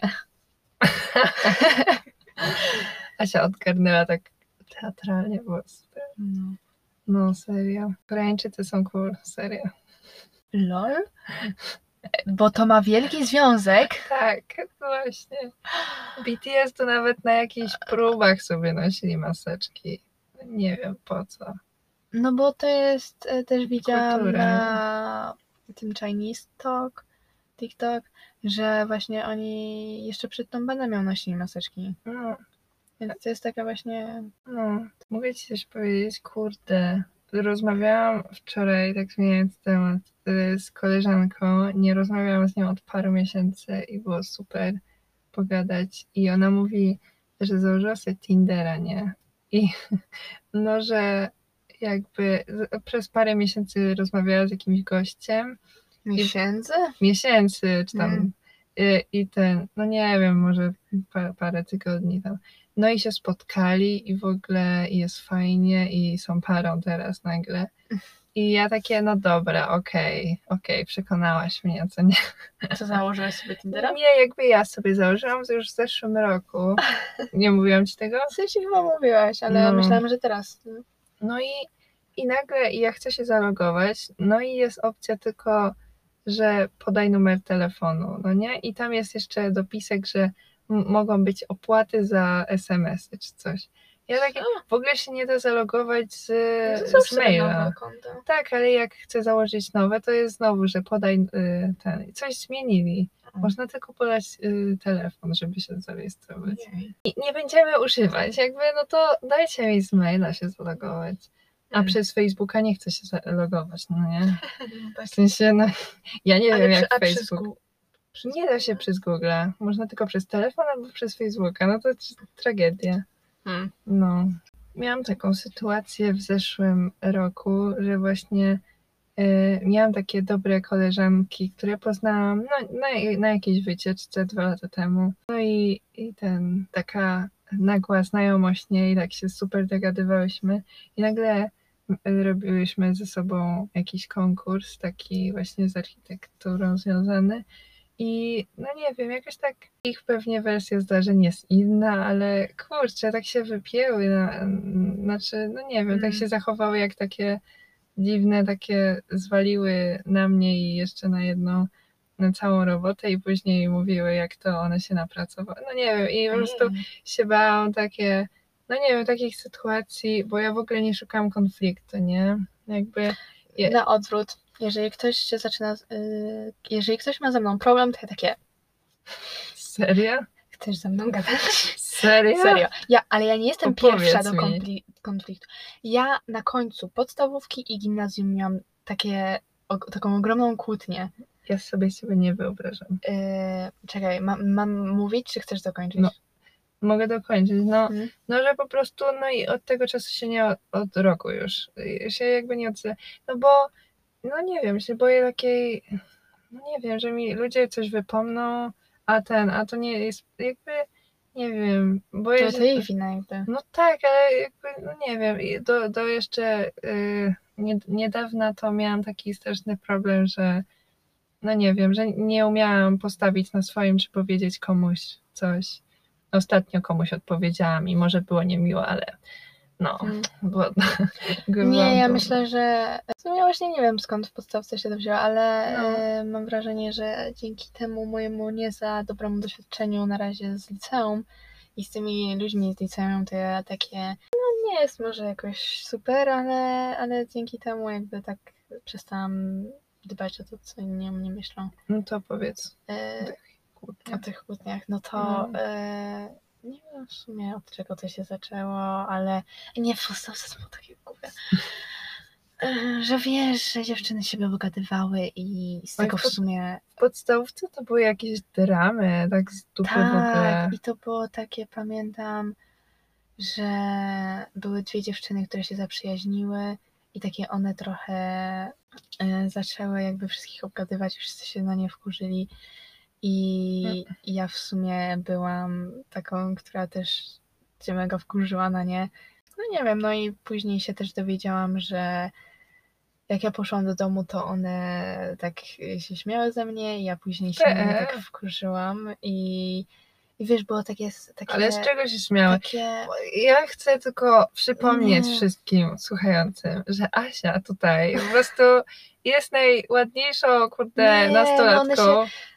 Asia odgarnęła tak teatralnie, było super. No, no serio. Koreańczycy są cool, serio. Lol? Bo to ma wielki związek. Tak, właśnie. B T S to nawet na jakichś próbach sobie nosili maseczki. Nie wiem po co. No bo to jest, też widziałam kultura. Na tym Chinese Talk, TikTok, że właśnie oni jeszcze przed tą pandemią nosili maseczki. No. Więc to jest taka właśnie... No. Mogę ci coś powiedzieć? Kurde. Rozmawiałam wczoraj, tak zmieniając temat, z koleżanką. Nie rozmawiałam z nią od paru miesięcy i było super pogadać. I ona mówi, że założyła sobie Tindera, nie? I no, że jakby przez parę miesięcy rozmawiała z jakimś gościem. Miesięcy? I, miesięcy, czy tam. Mm. I, i ten, no nie wiem, może parę, parę tygodni tam. No i się spotkali i w ogóle jest fajnie i są parą teraz nagle. I ja takie, no dobra, okej, okay, okej, okay, przekonałaś mnie, co nie? Co, założyłaś sobie Tindera? Nie, jakby ja sobie założyłam już w zeszłym roku. Nie mówiłam ci tego? W sensie chyba mówiłaś, ale no. Myślałam, że teraz. No, no i, i nagle ja chcę się zalogować, no i jest opcja tylko, że podaj numer telefonu, no nie? I tam jest jeszcze dopisek, że m- mogą być opłaty za es em esy czy coś. Ja tak w ogóle się nie da zalogować z, no z maila. Tak, ale jak chcę założyć nowe, to jest znowu, że podaj y, ten. Coś zmienili. Mm. Można tylko podać y, telefon, żeby się zarejestrować. Jej. I nie będziemy używać. Jakby, no to dajcie mi z maila się zalogować. A mm. przez Facebooka nie chcę się zalogować, no nie? W sensie, no, ja nie ale wiem przy, jak Facebook. Gu... Nie da się przez Google. Można tylko przez telefon albo przez Facebooka. No to tragedia. Hmm. No, miałam taką sytuację w zeszłym roku, że właśnie y, miałam takie dobre koleżanki, które poznałam no, na, na jakiejś wycieczce dwa lata temu. No i, i ten, taka nagła znajomość niej, tak się super dogadywałyśmy i nagle robiłyśmy ze sobą jakiś konkurs taki właśnie z architekturą związany. I no nie wiem, jakoś tak ich pewnie wersja zdarzeń jest inna, ale kurczę, tak się wypięły, na, znaczy no nie wiem, mm. tak się zachowały jak takie dziwne, takie zwaliły na mnie i jeszcze na jedną, na całą robotę i później mówiły jak to one się napracowały, no nie wiem i po prostu mm. się bałam takie, no nie wiem, takich sytuacji, bo ja w ogóle nie szukałam konfliktu, nie? Jakby... Je... Na odwrót. Jeżeli ktoś się zaczyna, yy, jeżeli ktoś ma ze mną problem, to ja takie... Serio? Chcesz ze mną gadać? Serio? Serio. Ja, ale ja nie jestem Opowiedz pierwsza do konfli- konfliktu. Ja na końcu podstawówki i gimnazjum miałam takie, o, taką ogromną kłótnię. Ja sobie siebie nie wyobrażam. Yy, czekaj, mam, mam mówić, czy chcesz dokończyć? No. Mogę dokończyć, no, hmm. no, że po prostu, no i od tego czasu się nie od, od roku już, się jakby nie odzywa, no bo no nie wiem, się boję takiej, no nie wiem, że mi ludzie coś wypomną, a ten, a to nie jest, jakby, nie wiem, boję to się... To jej wina jakby. No tak, ale jakby, no nie wiem, do, do jeszcze yy, nie, niedawna to miałam taki straszny problem, że, no nie wiem, że nie umiałam postawić na swoim, czy powiedzieć komuś coś. Ostatnio komuś odpowiedziałam i może było niemiło, ale... No, bo... Hmm. Nie, ja myślę, że... W sumie właśnie nie wiem skąd w podstawce się to wzięło, ale no. Mam wrażenie, że dzięki temu mojemu nie za dobremu doświadczeniu na razie z liceum i z tymi ludźmi z liceum to ja takie... No nie jest może jakoś super, ale, ale dzięki temu jakby tak przestałam dbać o to, co inni o mnie myślą. No to powiedz e, o tych kłótniach. O tych kłótniach, no to... No. E, nie wiem w sumie od czego to się zaczęło, ale nie w podstawce było takie głupie, że wiesz, że dziewczyny siebie wygadywały i z tego w sumie... W podstawce to były jakieś dramy, tak z dupy tak, w ogóle. I to było takie, pamiętam, że były dwie dziewczyny, które się zaprzyjaźniły i takie one trochę zaczęły jakby wszystkich obgadywać, wszyscy się na nie wkurzyli. I ja w sumie byłam taką, która też się mega wkurzyła na nie. No nie wiem, no i później się też dowiedziałam, że jak ja poszłam do domu, to one tak się śmiały ze mnie i ja później się na nie tak wkurzyłam i... I wiesz, było takie... takie ale z czego się śmiały? Takie... Ja chcę tylko przypomnieć nie. wszystkim słuchającym, że Asia tutaj po prostu jest najładniejszą, kurde, nie, nastolatką, one się,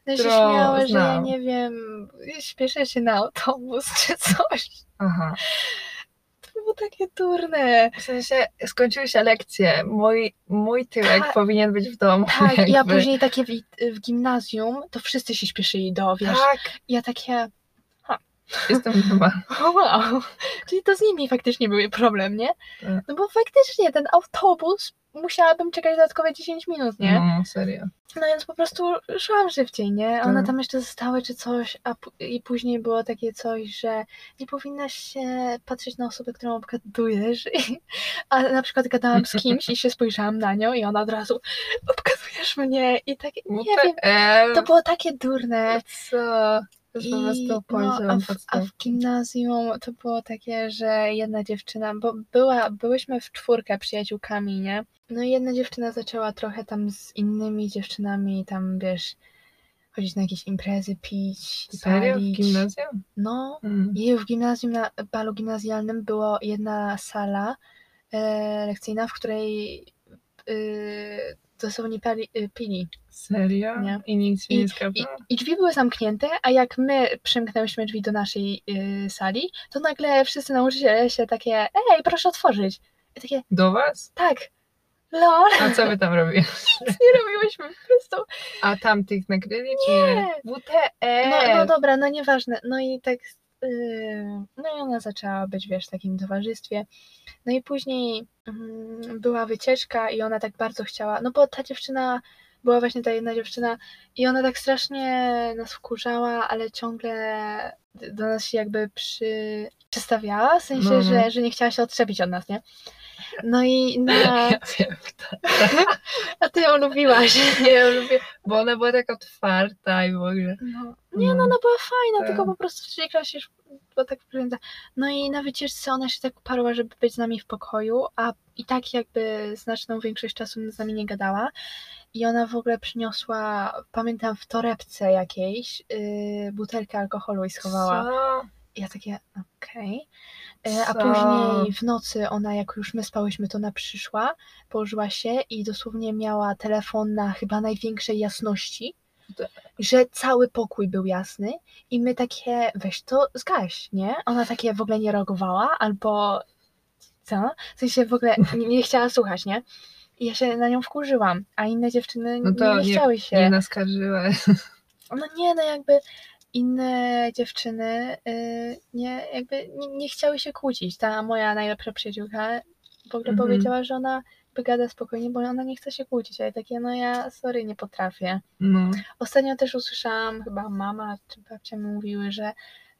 one się którą śmiały, że nie wiem, śpieszę się na autobus czy coś. Aha. To było takie durne. W sensie skończyły się lekcje, mój, mój tyłek Ta... powinien być w domu. Tak, jakby. Ja później takie w, w gimnazjum, to wszyscy się śpieszyli do, wiesz. Tak. Ja takie... Jestem chyba. Wow. Czyli to z nimi faktycznie był problem, nie? Tak. No bo faktycznie ten autobus musiałabym czekać dodatkowe dziesięć minut, nie? No, serio. No więc po prostu szłam szybciej, nie? One tak. tam jeszcze zostały czy coś, a p- i później było takie coś, że nie powinnaś się patrzeć na osobę, którą obgadujesz. I, a na przykład gadałam z kimś i się spojrzałam na nią i ona od razu obgadujesz mnie i tak, nie wiem, to było takie durne. Co? I, no, a, w, a w gimnazjum to było takie, że jedna dziewczyna, bo była, byłyśmy w czwórkę przyjaciółkami, nie? No i jedna dziewczyna zaczęła trochę tam z innymi dziewczynami tam, wiesz, chodzić na jakieś imprezy, pić i Serio? palić. W gimnazjum? No, hmm. i w gimnazjum, na balu gimnazjalnym była jedna sala e, lekcyjna, w której e, dosłownie pali, e, pili. Serio? Nie. I nikt się nie skapnął? I, I drzwi były zamknięte, a jak my przymknęłyśmy drzwi do naszej y, sali, to nagle wszyscy nauczyciele się takie, ej, proszę otworzyć. I takie, do was? Tak. Lol. A co wy tam robiłyście? Nic nie robiłyśmy, po prostu. A tamtych nakryli? Czy nie. W T E. No, no dobra, no nieważne. No i tak, y, no i ona zaczęła być, wiesz, w takim towarzystwie. No i później mm, była wycieczka i ona tak bardzo chciała, no bo ta dziewczyna... Była właśnie ta jedna dziewczyna i ona tak strasznie nas wkurzała, ale ciągle do nas się jakby przy... przystawiała, w sensie, no. że, że nie chciała się odczepić od nas, nie? No i na... Ja wiem, tak. A ty ją lubiłaś. Nie, ja ją lubię, bo ona była tak otwarta i w ogóle... No. Nie, no ona była fajna, tak. tylko po prostu w trzeciej klasie już była tak wygląda. No i na wycieczce ona się tak parła, żeby być z nami w pokoju, a i tak jakby znaczną większość czasu z nami nie gadała. I ona w ogóle przyniosła, pamiętam, w torebce jakiejś yy, butelkę alkoholu i schowała. Co? Ja takie, okej. Okay. Yy, a później w nocy ona, jak już my spałyśmy, to ona przyszła, położyła się i dosłownie miała telefon na chyba największej jasności, D- że cały pokój był jasny i my takie, weź to zgaś, nie? Ona takie w ogóle nie reagowała albo co? W sensie w ogóle nie, nie chciała słuchać, nie? I ja się na nią wkurzyłam, a inne dziewczyny no to nie, nie chciały się. Nie naskarżyły. No nie, no jakby inne dziewczyny yy, nie, jakby nie, nie chciały się kłócić. Ta moja najlepsza przyjaciółka w ogóle mm-hmm. powiedziała, że ona gada spokojnie, bo ona nie chce się kłócić, ale takie, no ja sorry, nie potrafię. No. Ostatnio też usłyszałam, chyba mama czy babcia mi mówiły, że,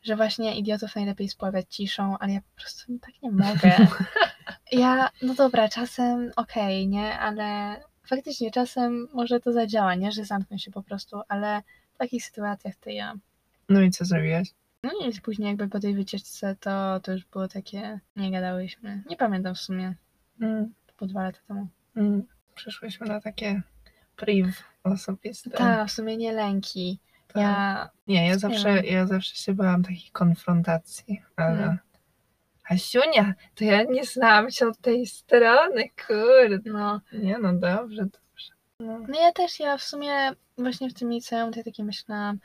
że właśnie idiotów najlepiej spławiać ciszą, ale ja po prostu tak nie mogę. Ja, no dobra, czasem okej, okay, nie, ale faktycznie czasem może to zadziała, nie, że zamknę się po prostu, ale w takich sytuacjach to ja. No i co zrobiłaś? No i później jakby po tej wycieczce to, to już było takie, nie gadałyśmy, nie pamiętam w sumie, mm. po dwa lata temu. Mm. Przeszłyśmy na takie priv osobiste. Tak, w sumie nie lęki. Ta. Ja... Nie, ja zawsze, ja zawsze się bałam takich konfrontacji, ale... Mm. Hasiunia, to ja nie znam się od tej strony, kurde. No. Nie, no dobrze, dobrze. No. no ja też, ja w sumie właśnie w tym liceum to ja takie myślałam,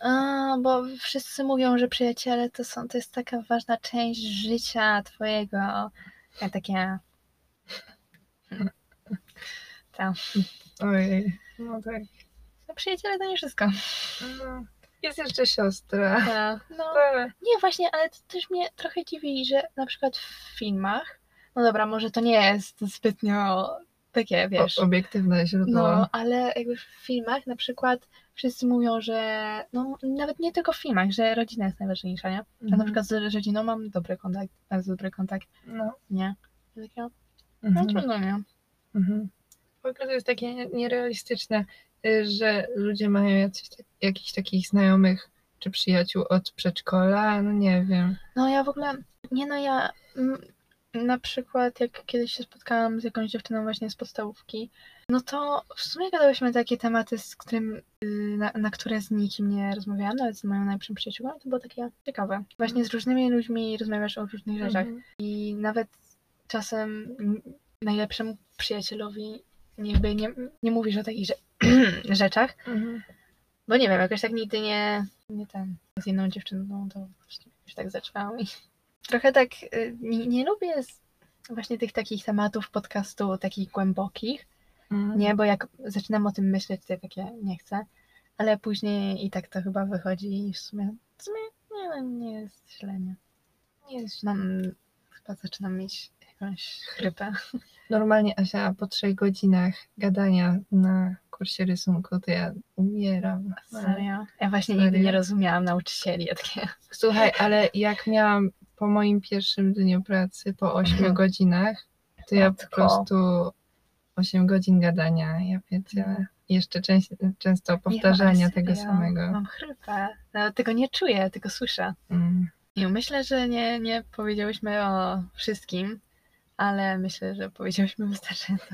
a, bo wszyscy mówią, że przyjaciele to są, to jest taka ważna część życia twojego. Ja takie... Tam. Ojej, no tak. No przyjaciele to nie wszystko. No. Jest jeszcze siostra. Ta, no. Ta. Nie, właśnie, ale to też mnie trochę dziwi, że na przykład w filmach, no dobra, może to nie jest zbytnio takie, wiesz... O, obiektywne źródło. No, ale jakby w filmach na przykład wszyscy mówią, że no nawet nie tylko w filmach, że rodzina jest najważniejsza, nie? Ja mm. na przykład z rodziną mam dobry kontakt, bardzo dobry kontakt. No. Nie? Takie, no trudno, nie? Mhm. W ogóle to jest takie nierealistyczne, że ludzie mają jacyś, jakichś takich znajomych czy przyjaciół od przedszkola, no nie wiem. No ja w ogóle, nie no ja m, na przykład jak kiedyś się spotkałam z jakąś dziewczyną właśnie z podstawówki, no to w sumie gadałyśmy takie tematy, z którym, na, na które z nikim nie rozmawiałam, nawet z moją najlepszą przyjaciółką, to było takie ciekawe. Właśnie z różnymi ludźmi rozmawiasz o różnych rzeczach mhm. i nawet czasem najlepszemu przyjacielowi niby nie, nie mówisz o takich rzeczach, mhm. bo nie wiem, jakoś tak nigdy nie, nie ten, z inną dziewczyną to właśnie już tak zaczęłam i trochę tak nie, nie lubię z, właśnie tych takich tematów podcastu, takich głębokich, mhm. nie, bo jak zaczynam o tym myśleć, to ja takie nie chcę, ale później i tak to chyba wychodzi i w sumie, w sumie nie ale nie jest źle, nie. Nie jest źle. Chyba zaczynam mieć jakąś chrypę. Normalnie, Asia, po trzech godzinach gadania na kursie rysunku, to ja umieram. Serio? Ja właśnie Serio? nigdy nie rozumiałam nauczycieli. Takie. Słuchaj, ale jak miałam po moim pierwszym dniu pracy, po ośmiu godzinach, to ja po prostu osiem godzin gadania, ja wiedziałam. Jeszcze część, często powtarzania ja tego samego. Mam chrypę. No, tego nie czuję, tylko słyszę. Mm. I myślę, że nie, nie powiedziałyśmy o wszystkim, ale myślę, że powiedziałyśmy wystarczająco.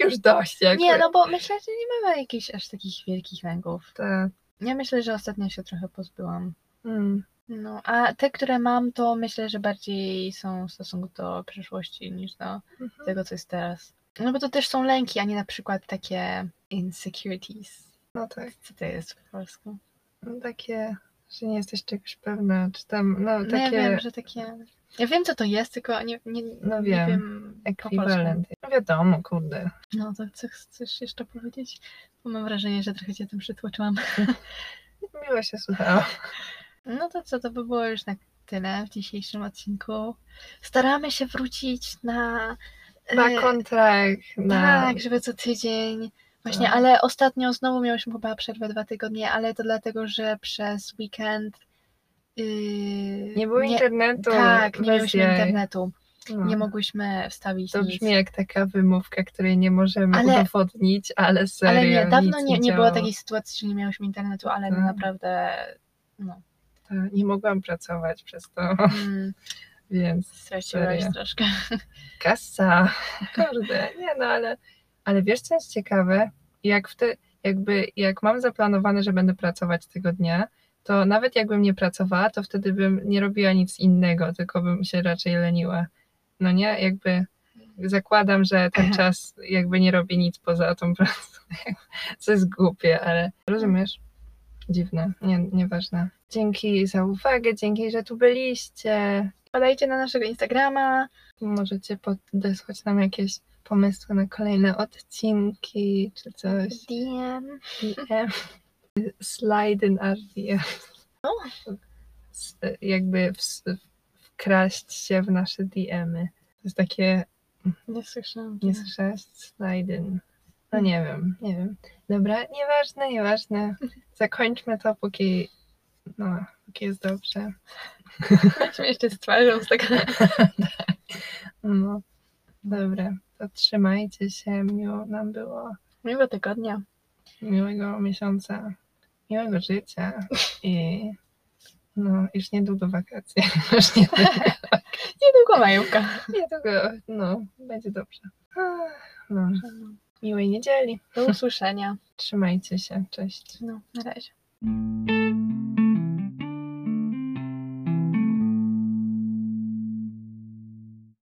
Już dość. Jakby. Nie, no bo myślę, że nie mamy jakichś aż takich wielkich lęków. Tak. Ja myślę, że ostatnio się trochę pozbyłam. Mm. No, a te, które mam, to myślę, że bardziej są w stosunku do przeszłości niż do mm-hmm. tego, co jest teraz. No bo to też są lęki, a nie na przykład takie insecurities. No tak. Co to jest po polsku? No takie, że nie jesteś czegoś pewna, czy tam, no takie... No ja wiem, że takie... Ja wiem, co to jest, tylko nie, nie, no wiem, nie wiem ekwiwalent. No wiadomo, kurde. No to co chcesz jeszcze powiedzieć? Bo mam wrażenie, że trochę cię tym przytłoczyłam. Miło się słuchało. No to co, to by było już na tyle w dzisiejszym odcinku. Staramy się wrócić na... Na kontrakt. Na... Tak, żeby co tydzień. Właśnie, no. Ale ostatnio znowu miałyśmy chyba przerwę dwa tygodnie, ale to dlatego, że przez weekend yy, nie było nie, internetu. Tak, nie mieliśmy jej. internetu. No. Nie mogłyśmy wstawić To nic. Brzmi jak taka wymówka, której nie możemy ale, udowodnić, ale serio. Ale nie, dawno nie, nie, nie było takiej sytuacji, że nie miałyśmy internetu, ale no. naprawdę no. To nie mogłam pracować przez to. Mm. Więc straciłaś serio. troszkę. Kasa. Kurde, nie no, ale, ale wiesz, co jest ciekawe? Jak, w te, jakby, jak mam zaplanowane, że będę pracować tego dnia, to nawet jakbym nie pracowała, to wtedy bym nie robiła nic innego, tylko bym się raczej leniła. No nie? Jakby zakładam, że ten czas jakby nie robię nic poza tą pracą. Co jest głupie, ale rozumiesz? Dziwne, nie, nieważne. Dzięki za uwagę, dzięki, że tu byliście. Wpadajcie na naszego Instagrama. Możecie podesłać nam jakieś pomysły na kolejne odcinki czy coś. D M. D M. Slide in our D M. No. S- jakby w- wkraść się w nasze D M-y. To jest takie... Nie słyszałam. Nie słyszałaś? Slide in. No nie wiem, nie wiem. Dobra, nieważne, nieważne. Zakończmy to, póki... No, póki jest dobrze. Chodźmy jeszcze z twarzą z tego. Tak. No, dobra, to trzymajcie się. Miło nam było. Miłego tygodnia. Miłego miesiąca. Miłego życia. I no, już niedługo wakacje. Już niedługo, niedługo majówka. Niedługo, no, będzie dobrze. No. Miłej niedzieli. Do usłyszenia. Trzymajcie się. Cześć. No, na razie.